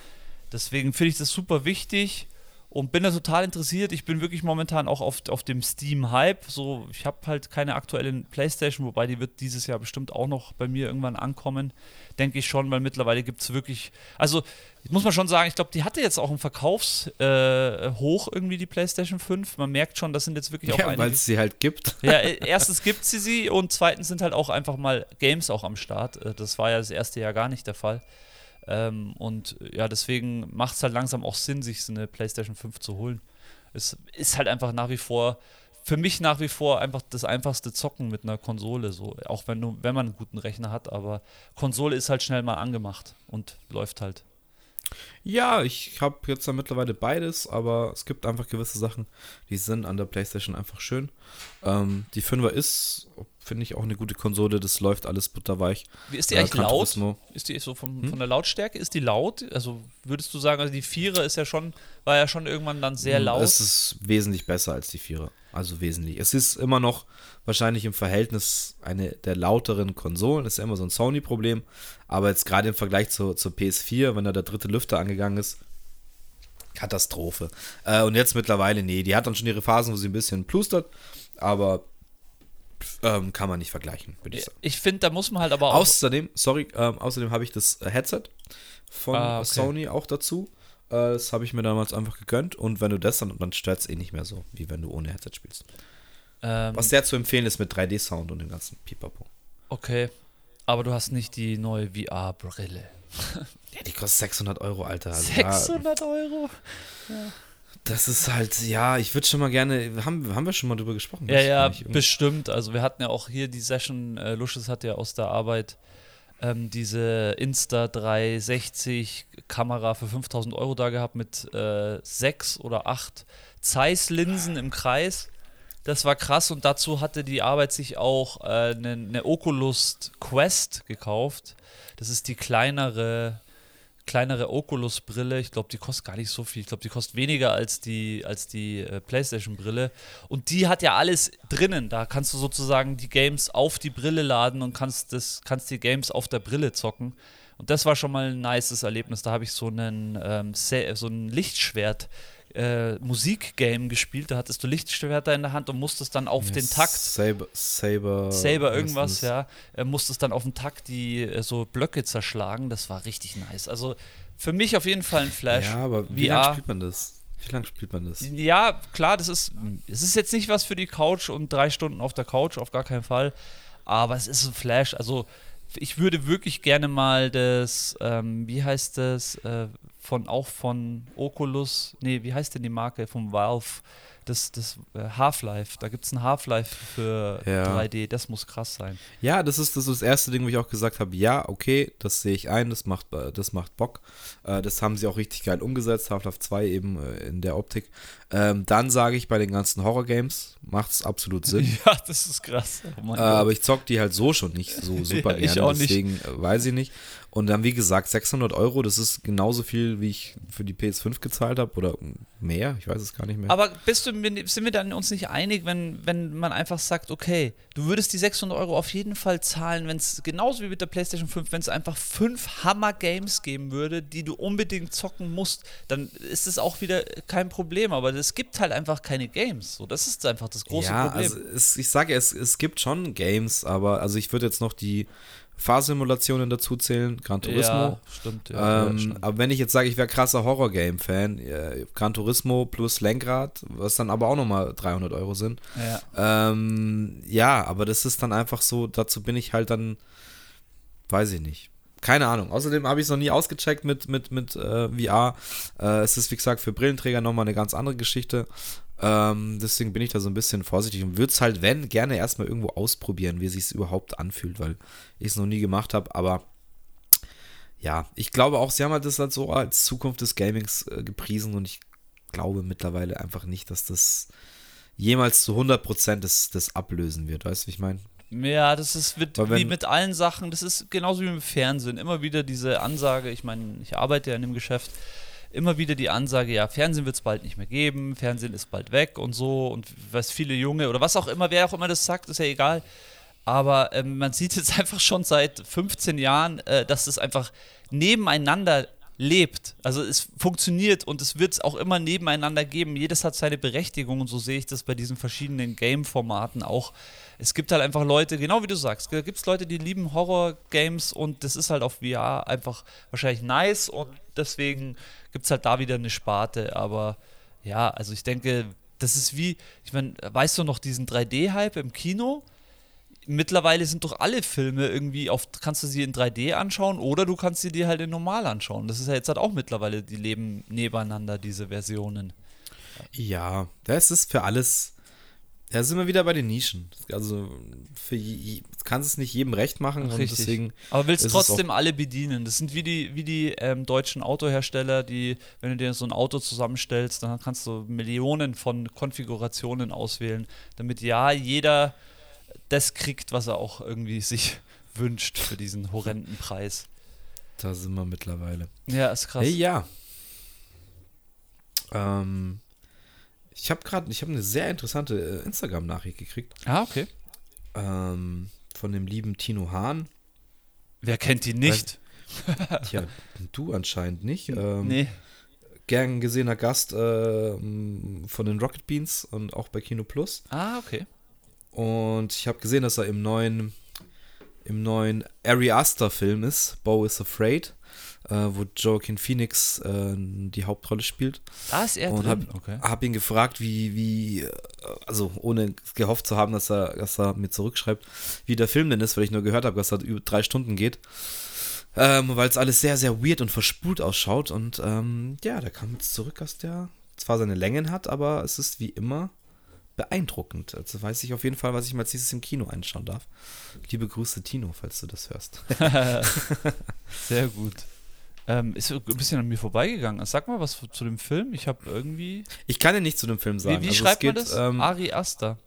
Deswegen finde ich das super wichtig und bin da total interessiert. Ich bin wirklich momentan auch auf dem Steam-Hype. So, ich habe halt keine aktuelle PlayStation, wobei die wird dieses Jahr bestimmt auch noch bei mir irgendwann ankommen. Denke ich schon, weil mittlerweile gibt es wirklich, also muss man schon sagen, ich glaube, die hatte jetzt auch einen Verkaufshoch irgendwie, die PlayStation 5. Man merkt schon, das sind jetzt wirklich auch einige. Ja, weil es sie halt gibt. Ja, erstens gibt sie und zweitens sind halt auch einfach mal Games auch am Start. Das war ja das erste Jahr gar nicht der Fall. Und ja, deswegen macht es halt langsam auch Sinn, sich so eine PlayStation 5 zu holen. Es ist halt einfach nach wie vor, für mich nach wie vor einfach das einfachste Zocken mit einer Konsole, so, auch wenn man einen guten Rechner hat, aber Konsole ist halt schnell mal angemacht und läuft halt. Ja, ich habe jetzt da mittlerweile beides, aber es gibt einfach gewisse Sachen, die sind an der PlayStation einfach schön. Die 5er ist, finde ich, auch eine gute Konsole, das läuft alles butterweich. Ist die eigentlich laut? Ist die so von der Lautstärke, ist die laut? Also würdest du sagen, also die 4er ist ja schon, war ja schon irgendwann dann sehr laut. Es ist wesentlich besser als die 4er, also wesentlich. Es ist immer noch wahrscheinlich im Verhältnis eine der lauteren Konsolen, das ist ja immer so ein Sony-Problem, aber jetzt gerade im Vergleich zur PS4, wenn da der dritte Lüfter angegangen ist, Katastrophe. Und jetzt mittlerweile, nee, die hat dann schon ihre Phasen, wo sie ein bisschen plustert, aber kann man nicht vergleichen, würde ich sagen. Ich finde, da muss man halt aber auch... Außerdem habe ich das Headset von Sony auch dazu. Das habe ich mir damals einfach gegönnt. Und wenn du das dann stört es eh nicht mehr so, wie wenn du ohne Headset spielst. Was sehr zu empfehlen ist mit 3D-Sound und dem ganzen Pipapo. Okay, aber du hast nicht die neue VR-Brille. Ja, die kostet 600 Euro, Alter. Also, 600 Euro? Ja. Das ist halt, ja, ich würde schon mal gerne, haben wir schon mal drüber gesprochen? Ja, bestimmt. Also wir hatten ja auch hier die Session, Lusches hat ja aus der Arbeit diese Insta360-Kamera für 5.000 Euro da gehabt mit 6 oder 8 Zeiss-Linsen im Kreis. Das war krass und dazu hatte die Arbeit sich auch eine Oculus Quest gekauft. Das ist die kleinere Oculus-Brille, ich glaube, die kostet gar nicht so viel. Ich glaube, die kostet weniger als die PlayStation-Brille. Und die hat ja alles drinnen. Da kannst du sozusagen die Games auf die Brille laden und kannst die Games auf der Brille zocken. Und das war schon mal ein nices Erlebnis. Da habe ich so ein Lichtschwert Musikgame gespielt, da hattest du Lichtschwerter in der Hand und musstest dann auf den Takt Saber irgendwas, ja, musstest dann auf den Takt die so Blöcke zerschlagen, das war richtig nice. Also für mich auf jeden Fall ein Flash. Ja, aber wie lange spielt man das? Ja, klar, es ist jetzt nicht was für die Couch und 3 Stunden auf der Couch, auf gar keinen Fall, aber es ist ein Flash, also ich würde wirklich gerne mal das, von Oculus, wie heißt denn die Marke, von Valve, das Half-Life, da gibt es ein Half-Life für 3D, das muss krass sein. Ja, das ist das erste Ding, wo ich auch gesagt habe, ja, okay, das sehe ich ein, das macht Bock, das haben sie auch richtig geil umgesetzt, Half-Life 2 eben in der Optik. Dann sage ich, bei den ganzen Horror-Games macht es absolut Sinn. Ja, das ist krass. Oh aber ich zock die halt so schon nicht so super ja, gerne, deswegen weiß ich nicht. Und dann, wie gesagt, 600 Euro, das ist genauso viel, wie ich für die PS5 gezahlt habe oder mehr, ich weiß es gar nicht mehr. Aber sind wir dann uns nicht einig, wenn man einfach sagt, okay, du würdest die 600 Euro auf jeden Fall zahlen, wenn es genauso wie mit der PlayStation 5, wenn es einfach 5 Hammer-Games geben würde, die du unbedingt zocken musst, dann ist es auch wieder kein Problem, aber es gibt halt einfach keine Games, so, das ist einfach das große Problem. Ja, also ich sage, es gibt schon Games, aber also ich würde jetzt noch die Fahrsimulationen dazu zählen, Gran Turismo. Ja, stimmt, stimmt. Aber wenn ich jetzt sage, ich wäre krasser Horror-Game-Fan, Gran Turismo plus Lenkrad, was dann aber auch nochmal 300 Euro sind. Ja. Aber das ist dann einfach so, dazu bin ich halt dann, weiß ich nicht. Keine Ahnung. Außerdem habe ich es noch nie ausgecheckt mit VR. Es ist, wie gesagt, für Brillenträger nochmal eine ganz andere Geschichte. Deswegen bin ich da so ein bisschen vorsichtig und würde es halt, wenn, gerne erstmal irgendwo ausprobieren, wie es sich überhaupt anfühlt, weil ich es noch nie gemacht habe, aber ja, ich glaube auch, sie haben halt das halt so als Zukunft des Gamings gepriesen und ich glaube mittlerweile einfach nicht, dass das jemals zu 100% das ablösen wird, weißt du, wie ich meine? Ja, wie mit allen Sachen, das ist genauso wie mit Fernsehen, immer wieder diese Ansage, ich meine, ich arbeite ja in dem Geschäft, immer wieder die Ansage, ja, Fernsehen wird es bald nicht mehr geben, Fernsehen ist bald weg und so und was viele Junge oder was auch immer, wer auch immer das sagt, ist ja egal. Aber man sieht jetzt einfach schon seit 15 Jahren, dass es einfach nebeneinander lebt. Also es funktioniert und es wird es auch immer nebeneinander geben. Jedes hat seine Berechtigung und so sehe ich das bei diesen verschiedenen Game-Formaten auch. Es gibt halt einfach Leute, genau wie du sagst, gibt es Leute, die lieben Horror-Games und das ist halt auf VR einfach wahrscheinlich nice und deswegen gibt es halt da wieder eine Sparte. Aber ja, also ich denke, das ist wie, ich meine, weißt du noch diesen 3D-Hype im Kino? Mittlerweile sind doch alle Filme irgendwie auf, kannst du sie in 3D anschauen oder du kannst sie dir halt in normal anschauen. Das ist ja jetzt halt auch mittlerweile, die leben nebeneinander, diese Versionen. Ja, das ist für alles, da sind wir wieder bei den Nischen. Also, kannst es nicht jedem recht machen. Richtig. Und deswegen. Aber willst trotzdem alle bedienen. Das sind wie die deutschen Autohersteller, die, wenn du dir so ein Auto zusammenstellst, dann kannst du Millionen von Konfigurationen auswählen, damit ja jeder das kriegt, was er auch irgendwie sich wünscht für diesen horrenden Preis. Da sind wir mittlerweile. Ja, ist krass. Hey, ja. Ich habe eine sehr interessante Instagram-Nachricht gekriegt. Ah, okay. Von dem lieben Tino Hahn. Wer kennt ihn nicht? Tja, du anscheinend nicht. Nee. Gern gesehener Gast von den Rocket Beans und auch bei Kino Plus. Ah, okay. Und ich habe gesehen, dass er im neuen Ari Aster-Film ist, Bo is Afraid, wo Joaquin Phoenix die Hauptrolle spielt. Da ist er drin. Und hab ihn gefragt, wie, also ohne gehofft zu haben, dass er mir zurückschreibt, wie der Film denn ist, weil ich nur gehört habe, dass er über 3 Stunden geht. Weil es alles sehr, sehr weird und verspult ausschaut. Und ja, da kam jetzt zurück, dass der zwar seine Längen hat, aber es ist wie immer beeindruckend. Also weiß ich auf jeden Fall, was ich mal als nächstes im Kino anschauen darf. Liebe Grüße, Tino, falls du das hörst. Sehr gut. Ist ein bisschen an mir vorbeigegangen. Sag mal was zu dem Film. Ich habe irgendwie... Ich kann ja nichts zu dem Film sagen. Wie also schreibt man das? Ari Aster.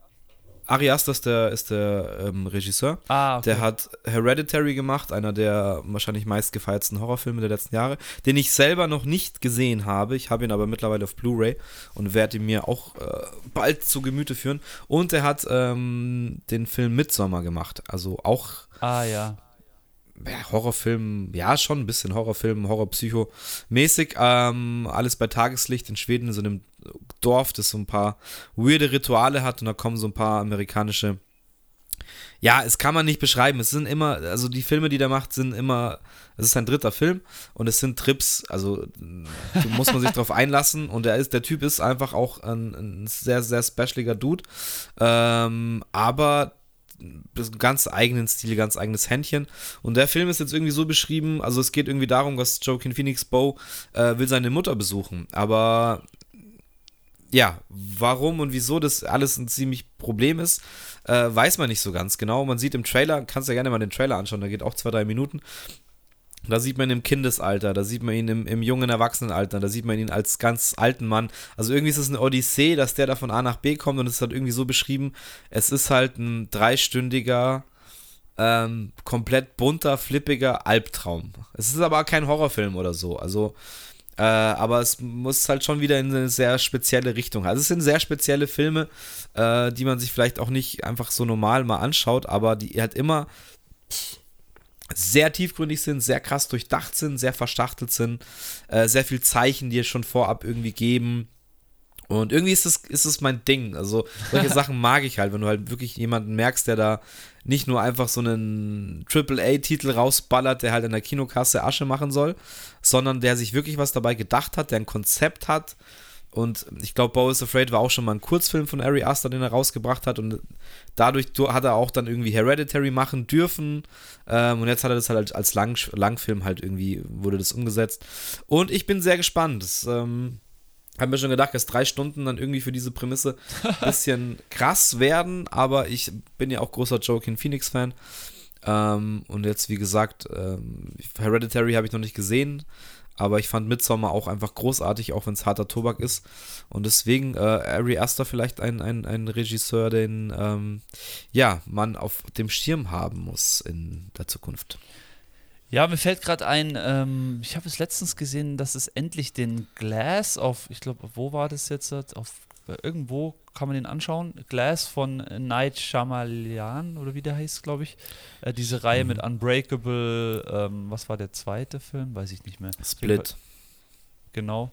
Ari Aster ist der Regisseur. Ah, okay. Der hat Hereditary gemacht, einer der wahrscheinlich meistgefeiertsten Horrorfilme der letzten Jahre, den ich selber noch nicht gesehen habe. Ich habe ihn aber mittlerweile auf Blu-ray und werde ihn mir auch bald zu Gemüte führen. Und er hat den Film Midsommar gemacht. Also auch Horrorfilm, ja schon ein bisschen Horrorfilm, Horrorpsycho-mäßig. Alles bei Tageslicht in Schweden, in so einem Dorf, das so ein paar weirde Rituale hat und da kommen so ein paar amerikanische, ja, es kann man nicht beschreiben, es sind immer, also die Filme, die der macht, sind immer, es ist sein 3. Film und es sind Trips, also da muss man sich drauf einlassen und der Typ ist einfach auch ein sehr, sehr specialiger Dude, aber ganz eigenen Stil, ganz eigenes Händchen. Und der Film ist jetzt irgendwie so beschrieben, also es geht irgendwie darum, dass Joaquin Phoenix Bo will seine Mutter besuchen, aber ja, warum und wieso das alles ein ziemlich Problem ist, weiß man nicht so ganz genau. Man sieht im Trailer, kannst ja gerne mal den Trailer anschauen, da geht auch 2-3 Minuten. Da sieht man ihn im Kindesalter, da sieht man ihn im jungen Erwachsenenalter, da sieht man ihn als ganz alten Mann. Also irgendwie ist es eine Odyssee, dass der da von A nach B kommt und es ist halt irgendwie so beschrieben, es ist halt ein 3-stündiger, komplett bunter, flippiger Albtraum. Es ist aber kein Horrorfilm oder so, also... aber es muss halt schon wieder in eine sehr spezielle Richtung. Also es sind sehr spezielle Filme, die man sich vielleicht auch nicht einfach so normal mal anschaut, aber die halt immer sehr tiefgründig sind, sehr krass durchdacht sind, sehr verstachtelt sind, sehr viel Zeichen, die es schon vorab irgendwie geben. Und irgendwie ist es mein Ding. Also solche Sachen mag ich halt, wenn du halt wirklich jemanden merkst, der da nicht nur einfach so einen AAA-Titel rausballert, der halt in der Kinokasse Asche machen soll, sondern der sich wirklich was dabei gedacht hat, der ein Konzept hat. Und ich glaube, Bo is Afraid war auch schon mal ein Kurzfilm von Ari Aster, den er rausgebracht hat. Und dadurch hat er auch dann irgendwie Hereditary machen dürfen. Und jetzt hat er das halt als Langfilm halt irgendwie, wurde das umgesetzt. Und ich bin sehr gespannt. Das habe mir schon gedacht, dass 3 Stunden dann irgendwie für diese Prämisse ein bisschen krass werden, aber ich bin ja auch großer Joaquin Phoenix-Fan. Und jetzt, wie gesagt, Hereditary habe ich noch nicht gesehen, aber ich fand Midsommar auch einfach großartig, auch wenn es harter Tobak ist. Und deswegen Ari Aster vielleicht ein Regisseur, den man auf dem Schirm haben muss in der Zukunft. Ja, mir fällt gerade ein, ich habe es letztens gesehen, dass es endlich den Glass auf, ich glaube, wo war das jetzt? Irgendwo kann man den anschauen. Glass von Night Shyamalan oder wie der heißt, glaube ich. Diese Reihe mit Unbreakable, was war der zweite Film? Weiß ich nicht mehr. Split. Genau.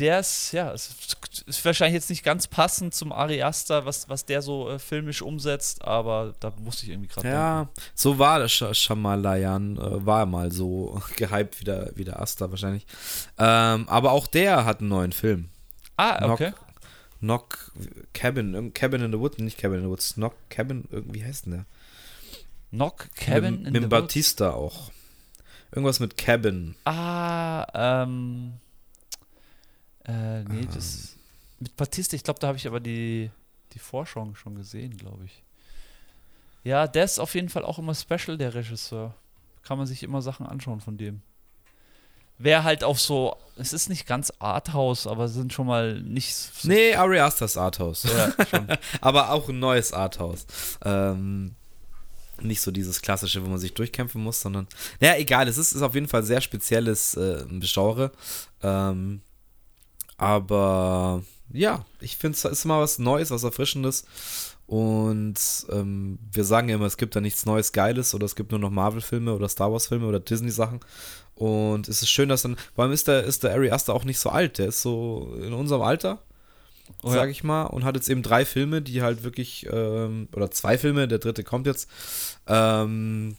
Der ist, ja, ist wahrscheinlich jetzt nicht ganz passend zum Ari Aster, was der so filmisch umsetzt, aber da musste ich irgendwie gerade denken. Ja, so war der Shyamalan, war mal so gehypt wie der Aster wahrscheinlich. Aber auch der hat einen neuen Film. Ah, okay. Knock Cabin, wie heißt denn der? Knock Cabin in the Woods? Mit Batista auch. Irgendwas mit Cabin. Das mit Batista, ich glaube, da habe ich aber die Vorschau schon gesehen, glaube ich. Ja, der ist auf jeden Fall auch immer special, der Regisseur. Kann man sich immer Sachen anschauen von dem. Wer halt auch so, es ist nicht ganz Arthouse, aber sind schon mal nicht so. Nee, Ari Asters Arthouse. Ja, schon. Aber auch ein neues Arthouse. Nicht so dieses klassische, wo man sich durchkämpfen muss, sondern, naja, egal, es ist auf jeden Fall sehr spezielles Genre. Aber ja, ich finde, es ist mal was Neues, was Erfrischendes. Und wir sagen ja immer, es gibt da nichts Neues, Geiles, oder es gibt nur noch Marvel-Filme oder Star Wars-Filme oder Disney-Sachen. Und es ist schön, dass dann, vor allem ist der Ari Aster auch nicht so alt, der ist so in unserem Alter, sage ich mal, und hat jetzt eben 3 Filme, die halt wirklich, oder 2 Filme, der dritte kommt jetzt. Und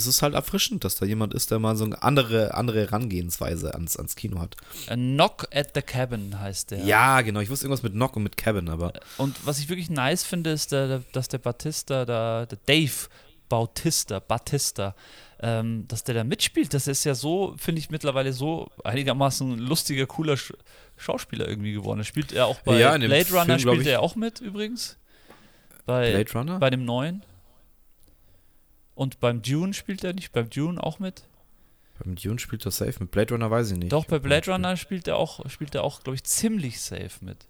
es ist halt erfrischend, dass da jemand ist, der mal so eine andere Herangehensweise ans Kino hat. A Knock at the Cabin heißt der. Ja, genau. Ich wusste irgendwas mit Knock und mit Cabin, aber... Und was ich wirklich nice finde, ist, dass der Batista, der Dave Bautista, dass der da mitspielt. Das ist ja so, finde ich, mittlerweile so einigermaßen lustiger, cooler Schauspieler irgendwie geworden. Das spielt er auch bei Blade Runner, spielt er auch mit übrigens. Bei Blade Runner? Bei dem neuen. Und beim Dune spielt er nicht? Beim Dune auch mit? Beim Dune spielt er safe mit. Blade Runner weiß ich nicht. Doch, bei Blade Runner spielt er auch, glaube ich, ziemlich safe mit.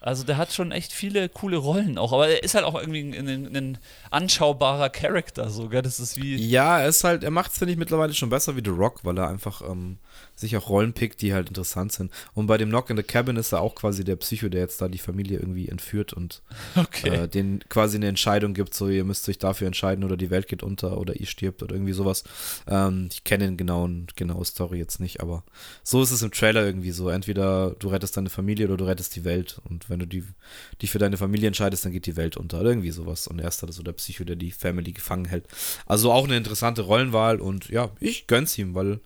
Also der hat schon echt viele coole Rollen auch. Aber er ist halt auch irgendwie ein anschaubarer Charakter sogar. Das ist wie... Ja, er macht es, finde ich, mittlerweile schon besser wie The Rock, weil er einfach sich auch Rollen pickt, die halt interessant sind. Und bei dem Knock in the Cabin ist er auch quasi der Psycho, der jetzt da die Familie irgendwie entführt und denen quasi eine Entscheidung gibt, so ihr müsst euch dafür entscheiden oder die Welt geht unter oder ihr stirbt oder irgendwie sowas. Ich kenne den genaue Story jetzt nicht, aber so ist es im Trailer irgendwie so. Entweder du rettest deine Familie oder du rettest die Welt und wenn du dich für deine Familie entscheidest, dann geht die Welt unter oder irgendwie sowas. Und er ist da so der Psycho, der die Family gefangen hält. Also auch eine interessante Rollenwahl und ja, ich gönn's ihm, weil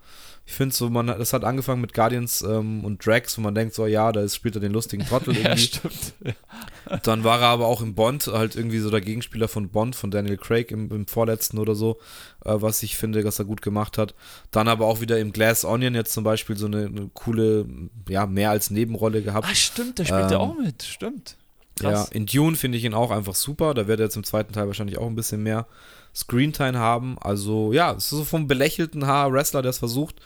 ich finde so, das hat angefangen mit Guardians und Drax, wo man denkt so, ja, da spielt er den lustigen Trottel irgendwie. Ja, stimmt. Dann war er aber auch im Bond halt irgendwie so der Gegenspieler von Bond, von Daniel Craig im vorletzten oder so, was ich finde, dass er gut gemacht hat. Dann aber auch wieder im Glass Onion jetzt zum Beispiel so eine coole, ja, mehr als Nebenrolle gehabt. Ah, stimmt, da spielt er auch mit, stimmt. Krass. Ja, in Dune finde ich ihn auch einfach super, da wird er jetzt im zweiten Teil wahrscheinlich auch ein bisschen mehr Screentime haben, also ja, es ist so vom belächelten Wrestler, der es versucht,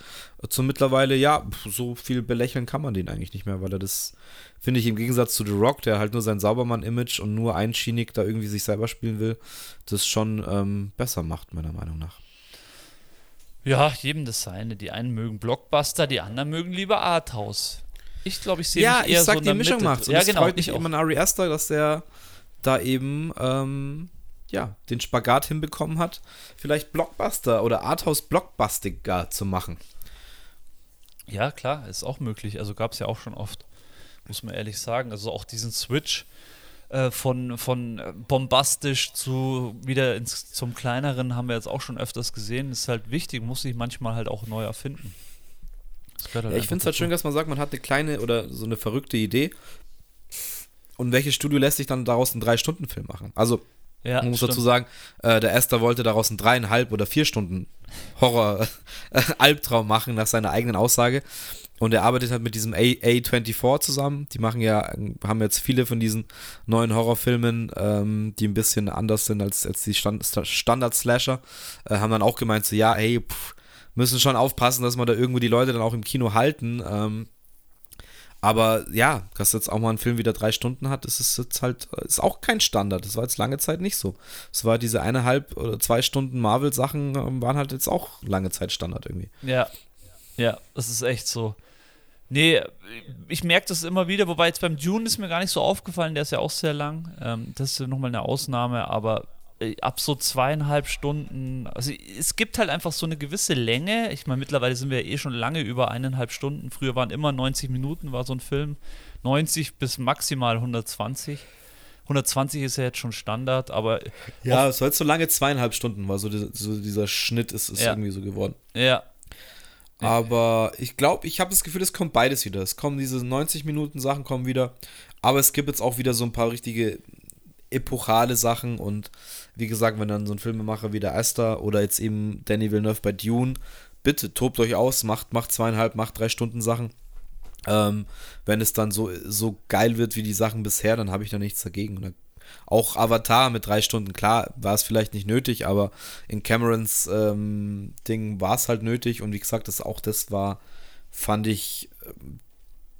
zu mittlerweile, ja, so viel belächeln kann man den eigentlich nicht mehr, weil er das, finde ich, im Gegensatz zu The Rock, der halt nur sein Saubermann-Image und nur einschienig da irgendwie sich selber spielen will, das schon besser macht, meiner Meinung nach. Ja, jedem das seine, die einen mögen Blockbuster, die anderen mögen lieber Arthouse. Ich glaube, ich sehe mich eher so in der Mitte. Ja, ich sag, die Mischung macht's und ja, genau, es freut mich immer an Ari Aster, dass der da eben, den Spagat hinbekommen hat, vielleicht Blockbuster oder Arthouse-Blockbustiger zu machen. Ja, klar, ist auch möglich. Also gab es ja auch schon oft, muss man ehrlich sagen. Also auch diesen Switch von bombastisch zu wieder zum Kleineren haben wir jetzt auch schon öfters gesehen. Ist halt wichtig, muss sich manchmal halt auch neu erfinden. Halt ich finde es halt schön, dass man sagt, man hat eine kleine oder so eine verrückte Idee und welches Studio lässt sich dann daraus einen 3-Stunden-Film machen? Also ja, man muss dazu sagen, der Aster wollte daraus einen 3,5 oder 4 Stunden Horror-Albtraum machen, nach seiner eigenen Aussage. Und er arbeitet halt mit diesem A24 zusammen. Die haben jetzt viele von diesen neuen Horrorfilmen, die ein bisschen anders sind als die Standard-Slasher, haben dann auch gemeint, so ja, hey, müssen schon aufpassen, dass man da irgendwo die Leute dann auch im Kino halten, Aber ja, dass jetzt auch mal ein Film wieder 3 Stunden hat, ist es jetzt halt, ist auch kein Standard. Das war jetzt lange Zeit nicht so. Es war diese 1,5 oder 2 Stunden Marvel-Sachen waren halt jetzt auch lange Zeit Standard irgendwie. Ja, ja, das ist echt so. Nee, ich merke das immer wieder, wobei jetzt beim Dune ist mir gar nicht so aufgefallen, der ist ja auch sehr lang. Das ist ja nochmal eine Ausnahme, aber ab so 2,5 Stunden, also es gibt halt einfach so eine gewisse Länge. Ich meine, mittlerweile sind wir ja eh schon lange über 1,5 Stunden. Früher waren immer 90 Minuten, war so ein Film. 90 bis maximal 120. 120 ist ja jetzt schon Standard, aber... Ja, es war jetzt so lange 2,5 Stunden, war so dieser Schnitt ist ja irgendwie so geworden. Ja. Aber ich glaube, ich habe das Gefühl, es kommt beides wieder. Es kommen diese 90-Minuten-Sachen kommen wieder, aber es gibt jetzt auch wieder so ein paar richtige epochale Sachen und wie gesagt, wenn dann so ein Filmemacher wie der Aster oder jetzt eben Danny Villeneuve bei Dune, bitte tobt euch aus, macht 2,5, macht 3 Stunden Sachen. Wenn es dann so geil wird wie die Sachen bisher, dann habe ich da nichts dagegen. Und dann auch Avatar mit 3 Stunden, klar, war es vielleicht nicht nötig, aber in Camerons Ding war es halt nötig und wie gesagt, fand ich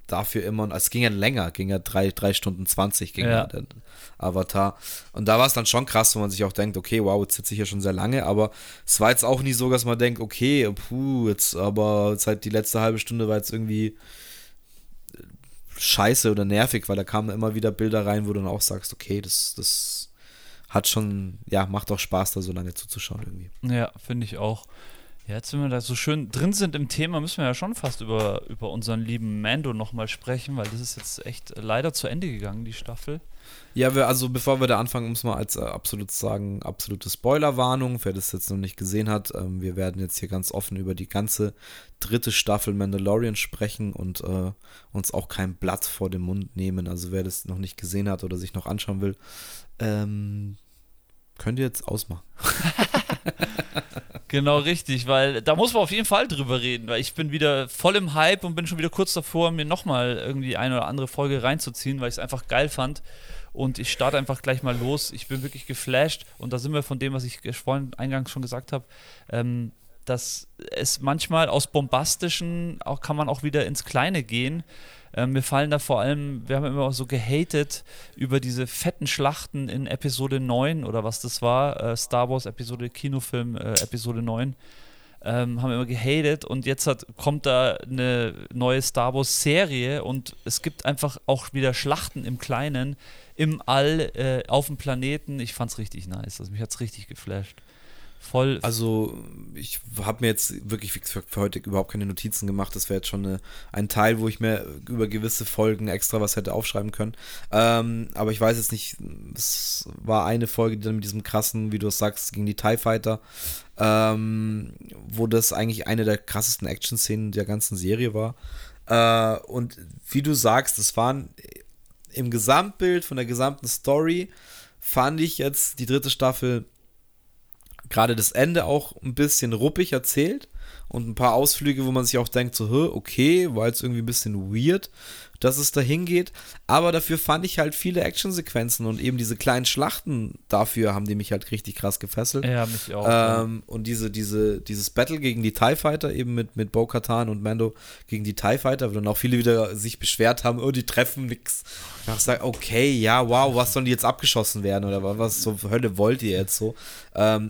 dafür immer, es ging ja länger, ging ja 3 Stunden 20, ging ja der Avatar. Und da war es dann schon krass, wo man sich auch denkt, okay, wow, jetzt sitze ich hier schon sehr lange, aber es war jetzt auch nie so, dass man denkt, okay, jetzt halt die letzte halbe Stunde war jetzt irgendwie scheiße oder nervig, weil da kamen immer wieder Bilder rein, wo du dann auch sagst, okay, das hat schon, ja, macht auch Spaß, da so lange zuzuschauen irgendwie. Ja, finde ich auch. Ja, jetzt, wenn wir da so schön drin sind im Thema, müssen wir ja schon fast über unseren lieben Mando nochmal sprechen, weil das ist jetzt echt leider zu Ende gegangen, die Staffel. Ja, also bevor wir da anfangen, muss man als absolute Spoilerwarnung, wer das jetzt noch nicht gesehen hat, wir werden jetzt hier ganz offen über die ganze 3. Staffel Mandalorian sprechen und uns auch kein Blatt vor den Mund nehmen. Also wer das noch nicht gesehen hat oder sich noch anschauen will, könnt ihr jetzt ausmachen. Genau, richtig, weil da muss man auf jeden Fall drüber reden, weil ich bin wieder voll im Hype und bin schon wieder kurz davor, mir nochmal irgendwie eine oder andere Folge reinzuziehen, weil ich es einfach geil fand und ich starte einfach gleich mal los. Ich bin wirklich geflasht und da sind wir von dem, was ich vorhin eingangs schon gesagt habe, dass es manchmal aus Bombastischen auch kann man auch wieder ins Kleine gehen. Mir fallen da vor allem, wir haben immer so gehatet über diese fetten Schlachten in Episode 9 oder was das war, Star Wars Episode, Kinofilm Episode 9, haben immer gehatet und jetzt kommt da eine neue Star Wars Serie und es gibt einfach auch wieder Schlachten im Kleinen, im All, auf dem Planeten. Ich fand's richtig nice, also mich hat's richtig geflasht. Voll. Also ich habe mir jetzt wirklich für heute überhaupt keine Notizen gemacht. Das wäre jetzt schon ein Teil, wo ich mir über gewisse Folgen extra was hätte aufschreiben können. Aber ich weiß jetzt nicht, es war eine Folge, die dann mit diesem krassen, wie du es sagst, gegen die TIE Fighter, wo das eigentlich eine der krassesten Action-Szenen der ganzen Serie war. Und wie du sagst, es waren im Gesamtbild von der gesamten Story, fand ich jetzt die 3. Staffel gerade das Ende auch ein bisschen ruppig erzählt und ein paar Ausflüge, wo man sich auch denkt, so, okay, war jetzt irgendwie ein bisschen weird, dass es da hingeht, aber dafür fand ich halt viele Actionsequenzen und eben diese kleinen Schlachten, dafür haben die mich halt richtig krass gefesselt. Ja, mich auch. Ja. Und dieses Battle gegen die TIE Fighter, eben mit Bo-Katan und Mando gegen die TIE Fighter, wo dann auch viele wieder sich beschwert haben, die treffen nix. Und ich sage, okay, ja, wow, was sollen die jetzt abgeschossen werden oder was zur Hölle wollt ihr jetzt so?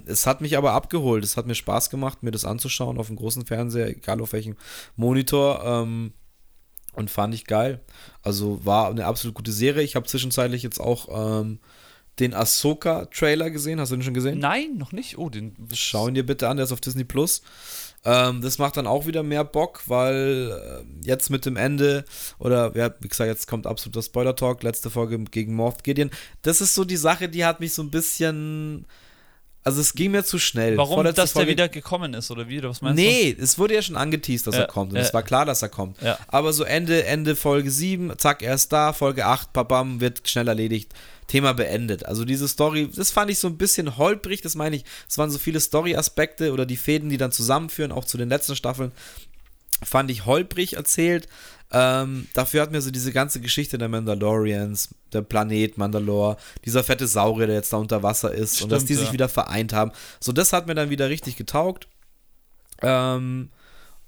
Es hat mich aber abgeholt, es hat mir Spaß gemacht, mir das anzuschauen auf dem großen Fernseher, egal auf welchem Monitor, und fand ich geil. Also war eine absolut gute Serie. Ich habe zwischenzeitlich jetzt auch den Ahsoka-Trailer gesehen. Hast du den schon gesehen? Nein, noch nicht. Oh, den schau ihn dir bitte an, der ist auf Disney Plus. Das macht dann auch wieder mehr Bock, weil jetzt mit dem Ende, oder ja, wie gesagt, jetzt kommt absoluter Spoiler-Talk, letzte Folge gegen Moff Gideon. Das ist so die Sache, die hat mich so ein bisschen... Also es ging mir zu schnell. Warum, dass der wieder gekommen ist oder wie? Oder was meinst du? Nee, es wurde ja schon angeteased, dass er kommt. Und es war klar, dass er kommt. Ja. Aber so Ende Folge 7, zack, er ist da, Folge 8, babam, wird schnell erledigt. Thema beendet. Also diese Story, das fand ich so ein bisschen holprig, das meine ich. Es waren so viele Story-Aspekte oder die Fäden, die dann zusammenführen, auch zu den letzten Staffeln, fand ich holprig erzählt. Dafür hat mir so diese ganze Geschichte der Mandalorians, der Planet Mandalore, dieser fette Saurier, der jetzt da unter Wasser ist, stimmt, und dass die sich wieder vereint haben. So, das hat mir dann wieder richtig getaugt.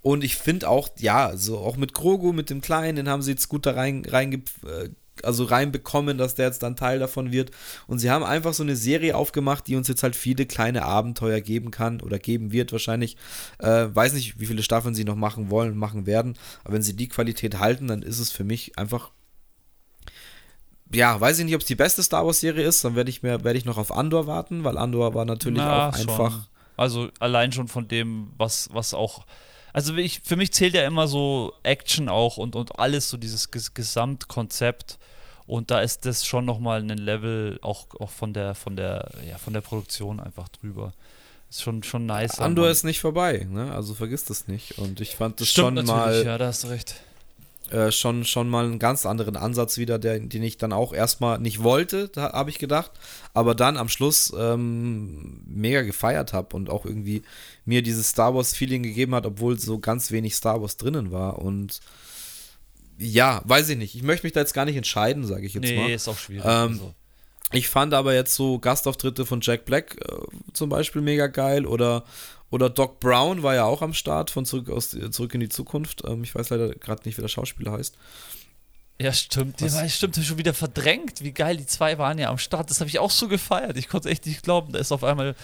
Und ich finde auch, ja, so auch mit Grogu, mit dem Kleinen, den haben sie jetzt gut da reinbekommen, dass der jetzt dann Teil davon wird. Und sie haben einfach so eine Serie aufgemacht, die uns jetzt halt viele kleine Abenteuer geben kann oder geben wird wahrscheinlich. Weiß nicht, wie viele Staffeln sie noch machen wollen, machen werden. Aber wenn sie die Qualität halten, dann ist es für mich einfach, ja, weiß ich nicht, ob es die beste Star Wars Serie ist. Dann werde ich noch auf Andor warten, weil Andor war natürlich auch einfach schon. Also allein schon von dem, was auch, also für mich zählt ja immer so Action auch und alles, so dieses Gesamtkonzept. Und da ist das schon nochmal ein Level auch von der Produktion einfach drüber. Ist schon nice. Andor ist nicht vorbei, ne? Also vergiss das nicht. Und ich fand das schon mal. Stimmt, ja, da hast du recht. Schon mal einen ganz anderen Ansatz wieder, den ich dann auch erstmal nicht wollte, da habe ich gedacht, aber dann am Schluss mega gefeiert habe und auch irgendwie mir dieses Star Wars-Feeling gegeben hat, obwohl so ganz wenig Star Wars drinnen war. Und ja, weiß ich nicht, ich möchte mich da jetzt gar nicht entscheiden, sage ich jetzt mal. Nee, ist auch schwierig. Also. Ich fand aber jetzt so Gastauftritte von Jack Black zum Beispiel mega geil Oder Doc Brown war ja auch am Start von Zurück in die Zukunft. Ich weiß leider gerade nicht, wie der Schauspieler heißt. Ja, stimmt. Stimmt, hab ich schon wieder verdrängt. Wie geil, die zwei waren ja am Start. Das habe ich auch so gefeiert. Ich konnte echt nicht glauben, da ist auf einmal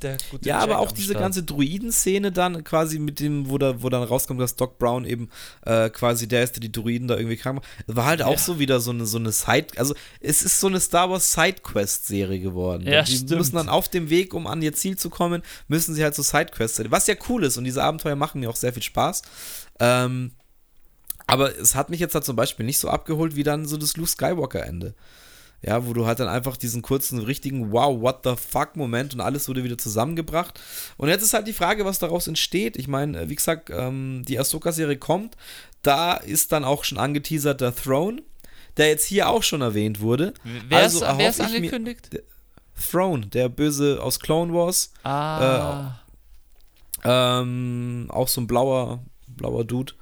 der gute Jack aber auch diese Start. Ganze Druiden-Szene dann quasi mit dem, wo dann rauskommt, dass Doc Brown eben quasi der ist, der die Druiden da irgendwie krank macht. War halt auch so wieder so eine Side... Also es ist so eine Star Wars Sidequest-Serie geworden. Ja, die stimmt. Müssen dann auf dem Weg, um an ihr Ziel zu kommen, müssen sie halt so Sidequests... Was ja cool ist und diese Abenteuer machen mir auch sehr viel Spaß. Aber es hat mich jetzt halt zum Beispiel nicht so abgeholt, wie dann so das Luke Skywalker-Ende. Ja, wo du halt dann einfach diesen kurzen, richtigen Wow, what the fuck Moment und alles wurde wieder zusammengebracht. Und jetzt ist halt die Frage, was daraus entsteht. Ich meine, wie gesagt, die Ahsoka-Serie kommt. Da ist dann auch schon angeteasert der Throne, der jetzt hier auch schon erwähnt wurde. Wer ist angekündigt? Throne, der Böse aus Clone Wars. Auch so ein blauer Dude.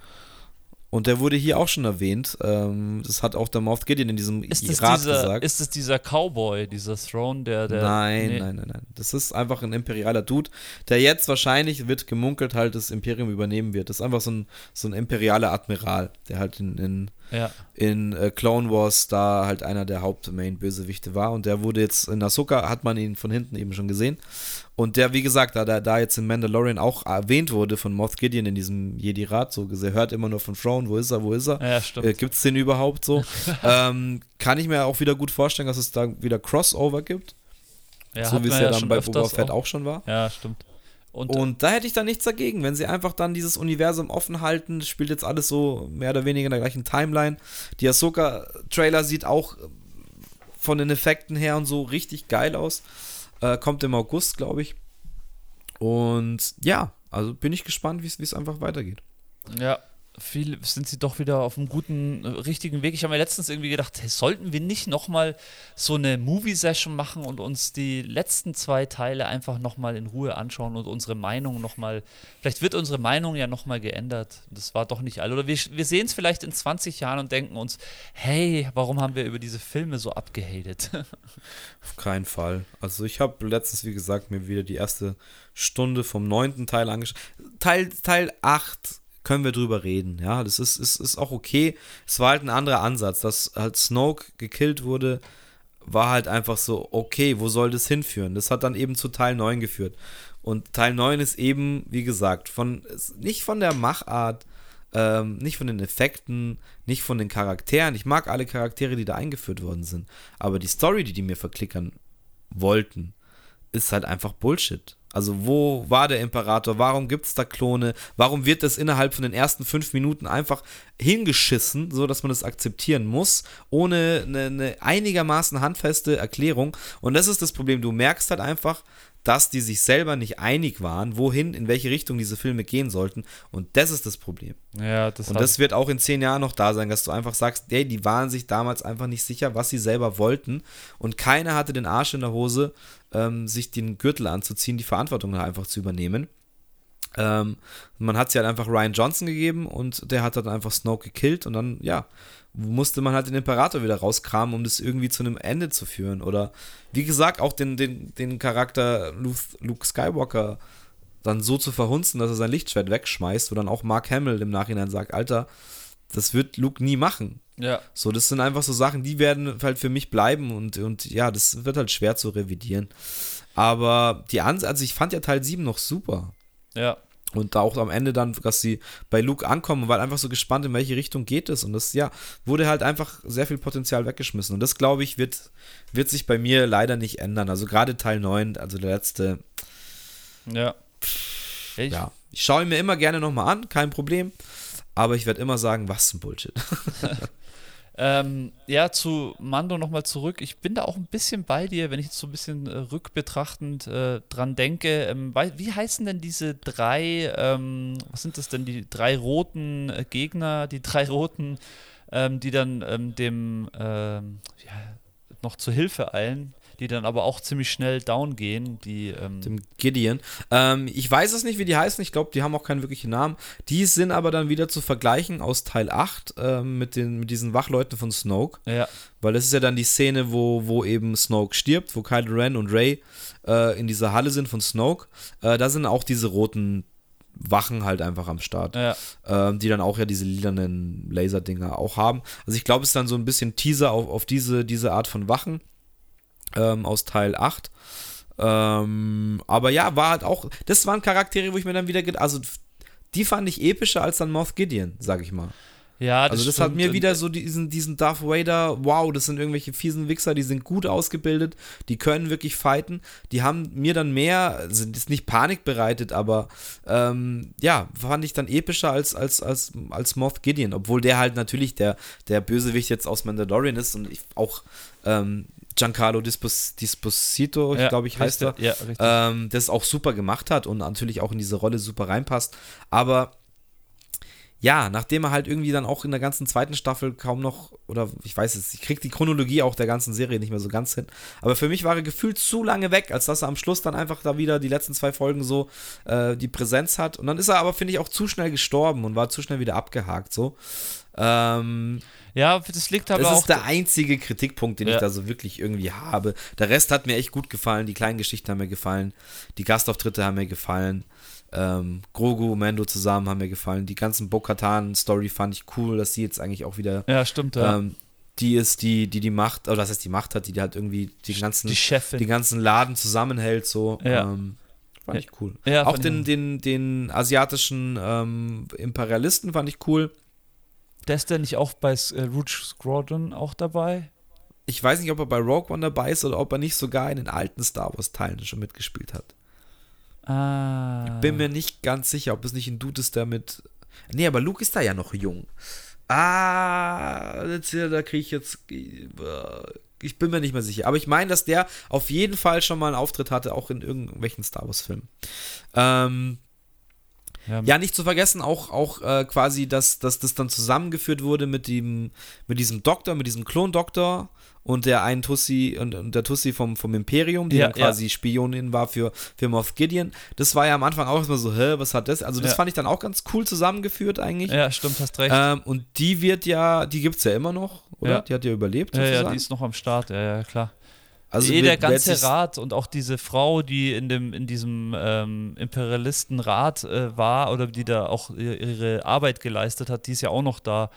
Und der wurde hier auch schon erwähnt. Das hat auch der Moff Gideon in diesem Rat gesagt. Ist es dieser Cowboy, dieser Throne, der Nein. Das ist einfach ein imperialer Dude, der jetzt wahrscheinlich, wird gemunkelt, halt das Imperium übernehmen wird. Das ist einfach so ein imperialer Admiral, der halt in Clone Wars da halt einer der Haupt-Main-Bösewichte war. Und der wurde jetzt in Ahsoka, hat man ihn von hinten eben schon gesehen. Und der, wie gesagt, da jetzt in Mandalorian auch erwähnt wurde von Moff Gideon in diesem Jedi-Rat, so gesehen, hört immer nur von Thrawn, wo ist er? Ja, stimmt. Gibt's den überhaupt so? Kann ich mir auch wieder gut vorstellen, dass es da wieder Crossover gibt. Ja, so wie es ja dann bei Boba Fett auch schon war. Ja, stimmt. Und da hätte ich dann nichts dagegen, wenn sie einfach dann dieses Universum offen halten, spielt jetzt alles so mehr oder weniger in der gleichen Timeline. Die Ahsoka-Trailer sieht auch von den Effekten her und so richtig geil aus. Kommt im August, glaube ich. Und ja, also bin ich gespannt, wie es einfach weitergeht. Ja, viel sind sie doch wieder auf einem guten, richtigen Weg. Ich habe mir letztens irgendwie gedacht, hey, sollten wir nicht nochmal so eine Movie-Session machen und uns die letzten zwei Teile einfach nochmal in Ruhe anschauen und unsere Meinung nochmal, vielleicht wird unsere Meinung ja nochmal geändert. Das war doch nicht all. Oder wir sehen es vielleicht in 20 Jahren und denken uns, hey, warum haben wir über diese Filme so abgehatet? Auf keinen Fall. Also ich habe letztens, wie gesagt, mir wieder die erste Stunde vom 9. Teil angeschaut. Teil 8 können wir drüber reden, ja, das ist auch okay, es war halt ein anderer Ansatz, dass halt Snoke gekillt wurde, war halt einfach so, okay, wo soll das hinführen, das hat dann eben zu Teil 9 geführt und Teil 9 ist eben, wie gesagt, nicht von der Machart, nicht von den Effekten, nicht von den Charakteren, ich mag alle Charaktere, die da eingeführt worden sind, aber die Story, die mir verklickern wollten, ist halt einfach Bullshit. Also wo war der Imperator, warum gibt es da Klone, warum wird das innerhalb von den ersten 5 Minuten einfach hingeschissen, so dass man das akzeptieren muss, ohne eine einigermaßen handfeste Erklärung. Und das ist das Problem, du merkst halt einfach, dass die sich selber nicht einig waren, wohin, in welche Richtung diese Filme gehen sollten. Und das ist das Problem. Ja, das wird auch in 10 Jahren noch da sein, dass du einfach sagst, ey, die waren sich damals einfach nicht sicher, was sie selber wollten. Und keiner hatte den Arsch in der Hose, sich den Gürtel anzuziehen, die Verantwortung einfach zu übernehmen. Man hat sie halt einfach Rian Johnson gegeben und der hat dann einfach Snoke gekillt und dann, ja, musste man halt den Imperator wieder rauskramen, um das irgendwie zu einem Ende zu führen. Oder, wie gesagt, auch den Charakter Luke Skywalker dann so zu verhunzen, dass er sein Lichtschwert wegschmeißt, wo dann auch Mark Hamill im Nachhinein sagt, Alter, das wird Luke nie machen. Ja. So, das sind einfach so Sachen, die werden halt für mich bleiben und ja, das wird halt schwer zu revidieren. Aber die also ich fand ja Teil 7 noch super. Ja. Und da auch am Ende dann, dass sie bei Luke ankommen, weil einfach so gespannt, in welche Richtung geht es. Und das, ja, wurde halt einfach sehr viel Potenzial weggeschmissen. Und das, glaube ich, wird sich bei mir leider nicht ändern. Also gerade Teil 9, also der letzte. Ja. Ich schaue ihn mir immer gerne nochmal an, kein Problem. Aber ich werde immer sagen, was ein Bullshit. Zu Mando nochmal zurück. Ich bin da auch ein bisschen bei dir, wenn ich jetzt so ein bisschen rückbetrachtend dran denke. Wie heißen denn diese drei, was sind das denn, die drei roten Gegner, die drei roten, die dann noch zur Hilfe eilen? Die dann aber auch ziemlich schnell down gehen, die dem Gideon. Ich weiß es nicht, wie die heißen. Ich glaube, die haben auch keinen wirklichen Namen. Die sind aber dann wieder zu vergleichen aus Teil 8 mit diesen Wachleuten von Snoke. Ja. Weil das ist ja dann die Szene, wo eben Snoke stirbt, wo Kylo Ren und Rey in dieser Halle sind von Snoke. Da sind auch diese roten Wachen halt einfach am Start, ja. Die dann auch ja diese lilanen Laserdinger auch haben. Also ich glaube, es ist dann so ein bisschen Teaser auf diese Art von Wachen. Aus Teil 8. Aber ja, war halt auch, das waren Charaktere, wo ich mir dann wieder, also die fand ich epischer als dann Moff Gideon, sag ich mal. Ja, das also das stimmt. Hat mir wieder so diesen Darth Vader, wow, das sind irgendwelche fiesen Wichser, die sind gut ausgebildet, die können wirklich fighten, die haben mir dann mehr, sind jetzt nicht Panik bereitet, aber fand ich dann epischer als Moff Gideon, obwohl der halt natürlich der Bösewicht jetzt aus Mandalorian ist und ich auch Giancarlo Esposito, ja, glaube ich, heißt er, ja, das auch super gemacht hat und natürlich auch in diese Rolle super reinpasst. Aber ja, nachdem er halt irgendwie dann auch in der ganzen zweiten Staffel kaum noch, oder ich weiß es, ich kriege die Chronologie auch der ganzen Serie nicht mehr so ganz hin. Aber für mich war er gefühlt zu lange weg, als dass er am Schluss dann einfach da wieder die letzten 2 Folgen so die Präsenz hat. Und dann ist er aber, finde ich, auch zu schnell gestorben und war zu schnell wieder abgehakt, so. Ja, das liegt aber auch. Das ist der einzige Kritikpunkt, den ich da so wirklich irgendwie habe. Der Rest hat mir echt gut gefallen. Die kleinen Geschichten haben mir gefallen. Die Gastauftritte haben mir gefallen. Grogu und Mando zusammen haben mir gefallen. Die ganzen Bo-Katan-Story fand ich cool, dass sie jetzt eigentlich auch wieder. Ja, stimmt, ja. Die ist die Macht, oder das heißt, die Macht hat, die halt irgendwie den ganzen Laden zusammenhält, so. Ja. Fand ich cool. Ja, auch den asiatischen Imperialisten fand ich cool. Der ist denn nicht auch bei Rouge Squadron auch dabei? Ich weiß nicht, ob er bei Rogue One dabei ist oder ob er nicht sogar in den alten Star Wars-Teilen schon mitgespielt hat. Ah. Ich bin mir nicht ganz sicher, ob es nicht ein Dude ist, der mit. Nee, aber Luke ist da ja noch jung. Da kriege ich jetzt. Ich bin mir nicht mehr sicher. Aber ich meine, dass der auf jeden Fall schon mal einen Auftritt hatte, auch in irgendwelchen Star Wars-Filmen. Ja, nicht zu vergessen, auch quasi, dass das dann zusammengeführt wurde mit diesem Doktor, mit diesem Klondoktor und der einen Tussi und der Tussi vom Imperium, die dann quasi Spionin war für Moff Gideon. Das war ja am Anfang auch erstmal so, was hat das? Also das fand ich dann auch ganz cool zusammengeführt eigentlich. Ja, stimmt, hast recht. Und die gibt's ja immer noch, oder? Ja. Die hat ja überlebt sozusagen. Ja, die ist noch am Start, ja, klar. Also der ganze Rat und auch diese Frau, die in diesem Imperialistenrat war oder die da auch ihre Arbeit geleistet hat, die ist ja auch noch da,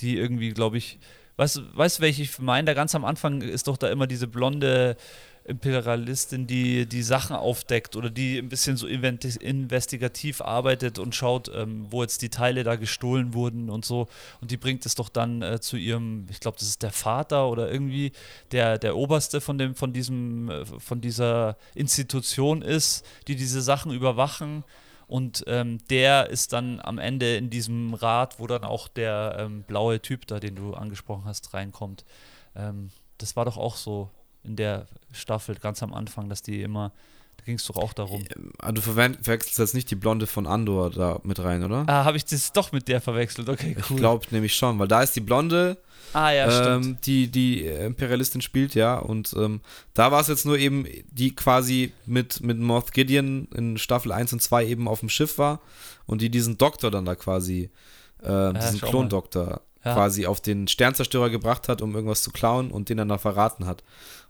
die irgendwie, glaube ich, weißt du, welche ich meine? Da ganz am Anfang ist doch da immer diese blonde Imperialistin, die Sachen aufdeckt oder die ein bisschen so investigativ arbeitet und schaut, wo jetzt die Teile da gestohlen wurden und so. Und die bringt es doch dann zu ihrem, ich glaube, das ist der Vater oder irgendwie der Oberste von dieser Institution ist, die diese Sachen überwachen. Und der ist dann am Ende in diesem Rat, wo dann auch der blaue Typ da, den du angesprochen hast, reinkommt. Das war doch auch so in der Staffel, ganz am Anfang, dass die immer, da ging es doch auch darum. Du verwechselst jetzt nicht die Blonde von Andor da mit rein, oder? Ah, habe ich das doch mit der verwechselt, okay, cool. Ich glaube nämlich schon, weil da ist die Blonde, stimmt. Die Imperialistin spielt, ja, und da war es jetzt nur eben, die quasi mit Moff Gideon in Staffel 1 und 2 eben auf dem Schiff war und die diesen Doktor dann da quasi, diesen Klondoktor quasi auf den Sternzerstörer gebracht hat, um irgendwas zu klauen und den dann da verraten hat.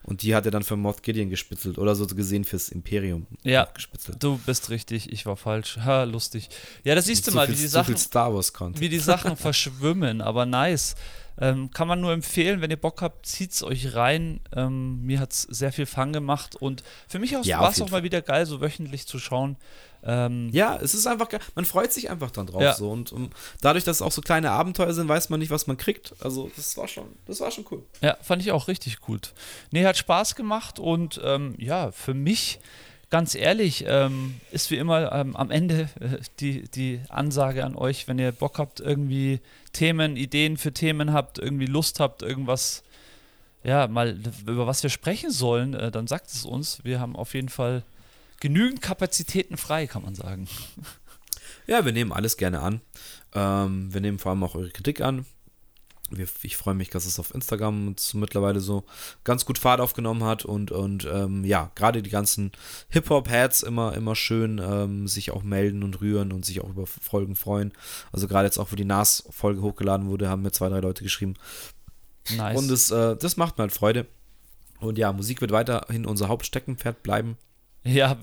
Und die hat er dann für Moff Gideon gespitzelt oder so gesehen fürs Imperium. Ja, gespitzelt. Du bist richtig, ich war falsch. Ha, lustig. Ja, das siehst du mal, wie die Sachen verschwimmen, aber nice. Kann man nur empfehlen, wenn ihr Bock habt, zieht's euch rein. Mir hat's sehr viel Fun gemacht und für mich war es auch mal wieder geil, so wöchentlich zu schauen. Ja, es ist einfach geil. Man freut sich einfach dann drauf. Ja. So. Und dadurch, dass es auch so kleine Abenteuer sind, weiß man nicht, was man kriegt. Also das war schon cool. Ja, fand ich auch richtig cool. Nee, hat Spaß gemacht und für mich, ganz ehrlich, ist wie immer am Ende die Ansage an euch, wenn ihr Bock habt, irgendwie Themen, Ideen für Themen habt, irgendwie Lust habt, irgendwas, ja, mal über was wir sprechen sollen, dann sagt es uns. Wir haben auf jeden Fall genügend Kapazitäten frei, kann man sagen. Ja, wir nehmen alles gerne an. Wir nehmen vor allem auch eure Kritik an. Ich freue mich, dass es auf Instagram mittlerweile so ganz gut Fahrt aufgenommen hat und gerade die ganzen Hip-Hop-Heads immer schön sich auch melden und rühren und sich auch über Folgen freuen. Also gerade jetzt auch, wo die Nas-Folge hochgeladen wurde, haben mir 2, 3 Leute geschrieben. Nice. Und das macht mir halt Freude. Und ja, Musik wird weiterhin unser Hauptsteckenpferd bleiben. Ja,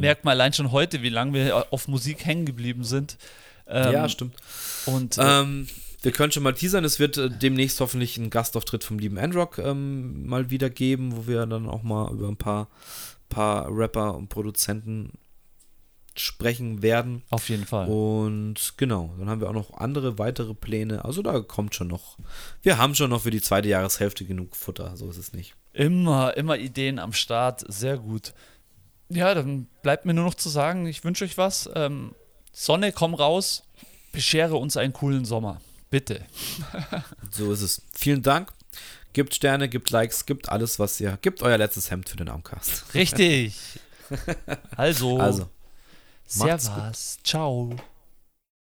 merkt man allein schon heute, wie lange wir auf Musik hängen geblieben sind. Ja, stimmt. Und wir können schon mal teasern, es wird demnächst hoffentlich einen Gastauftritt vom lieben Androck mal wieder geben, wo wir dann auch mal über ein paar Rapper und Produzenten sprechen werden. Auf jeden Fall. Und genau, dann haben wir auch noch weitere Pläne. Also da kommt schon noch. Wir haben schon noch für die zweite Jahreshälfte genug Futter, so ist es nicht. Immer Ideen am Start, sehr gut. Ja, dann bleibt mir nur noch zu sagen, ich wünsche euch was. Sonne, komm raus, beschere uns einen coolen Sommer. Bitte. So ist es. Vielen Dank. Gibt Sterne, gibt Likes, gibt alles, was ihr... Gibt euer letztes Hemd für den AuenCast. Richtig. Also. Servus. Ciao.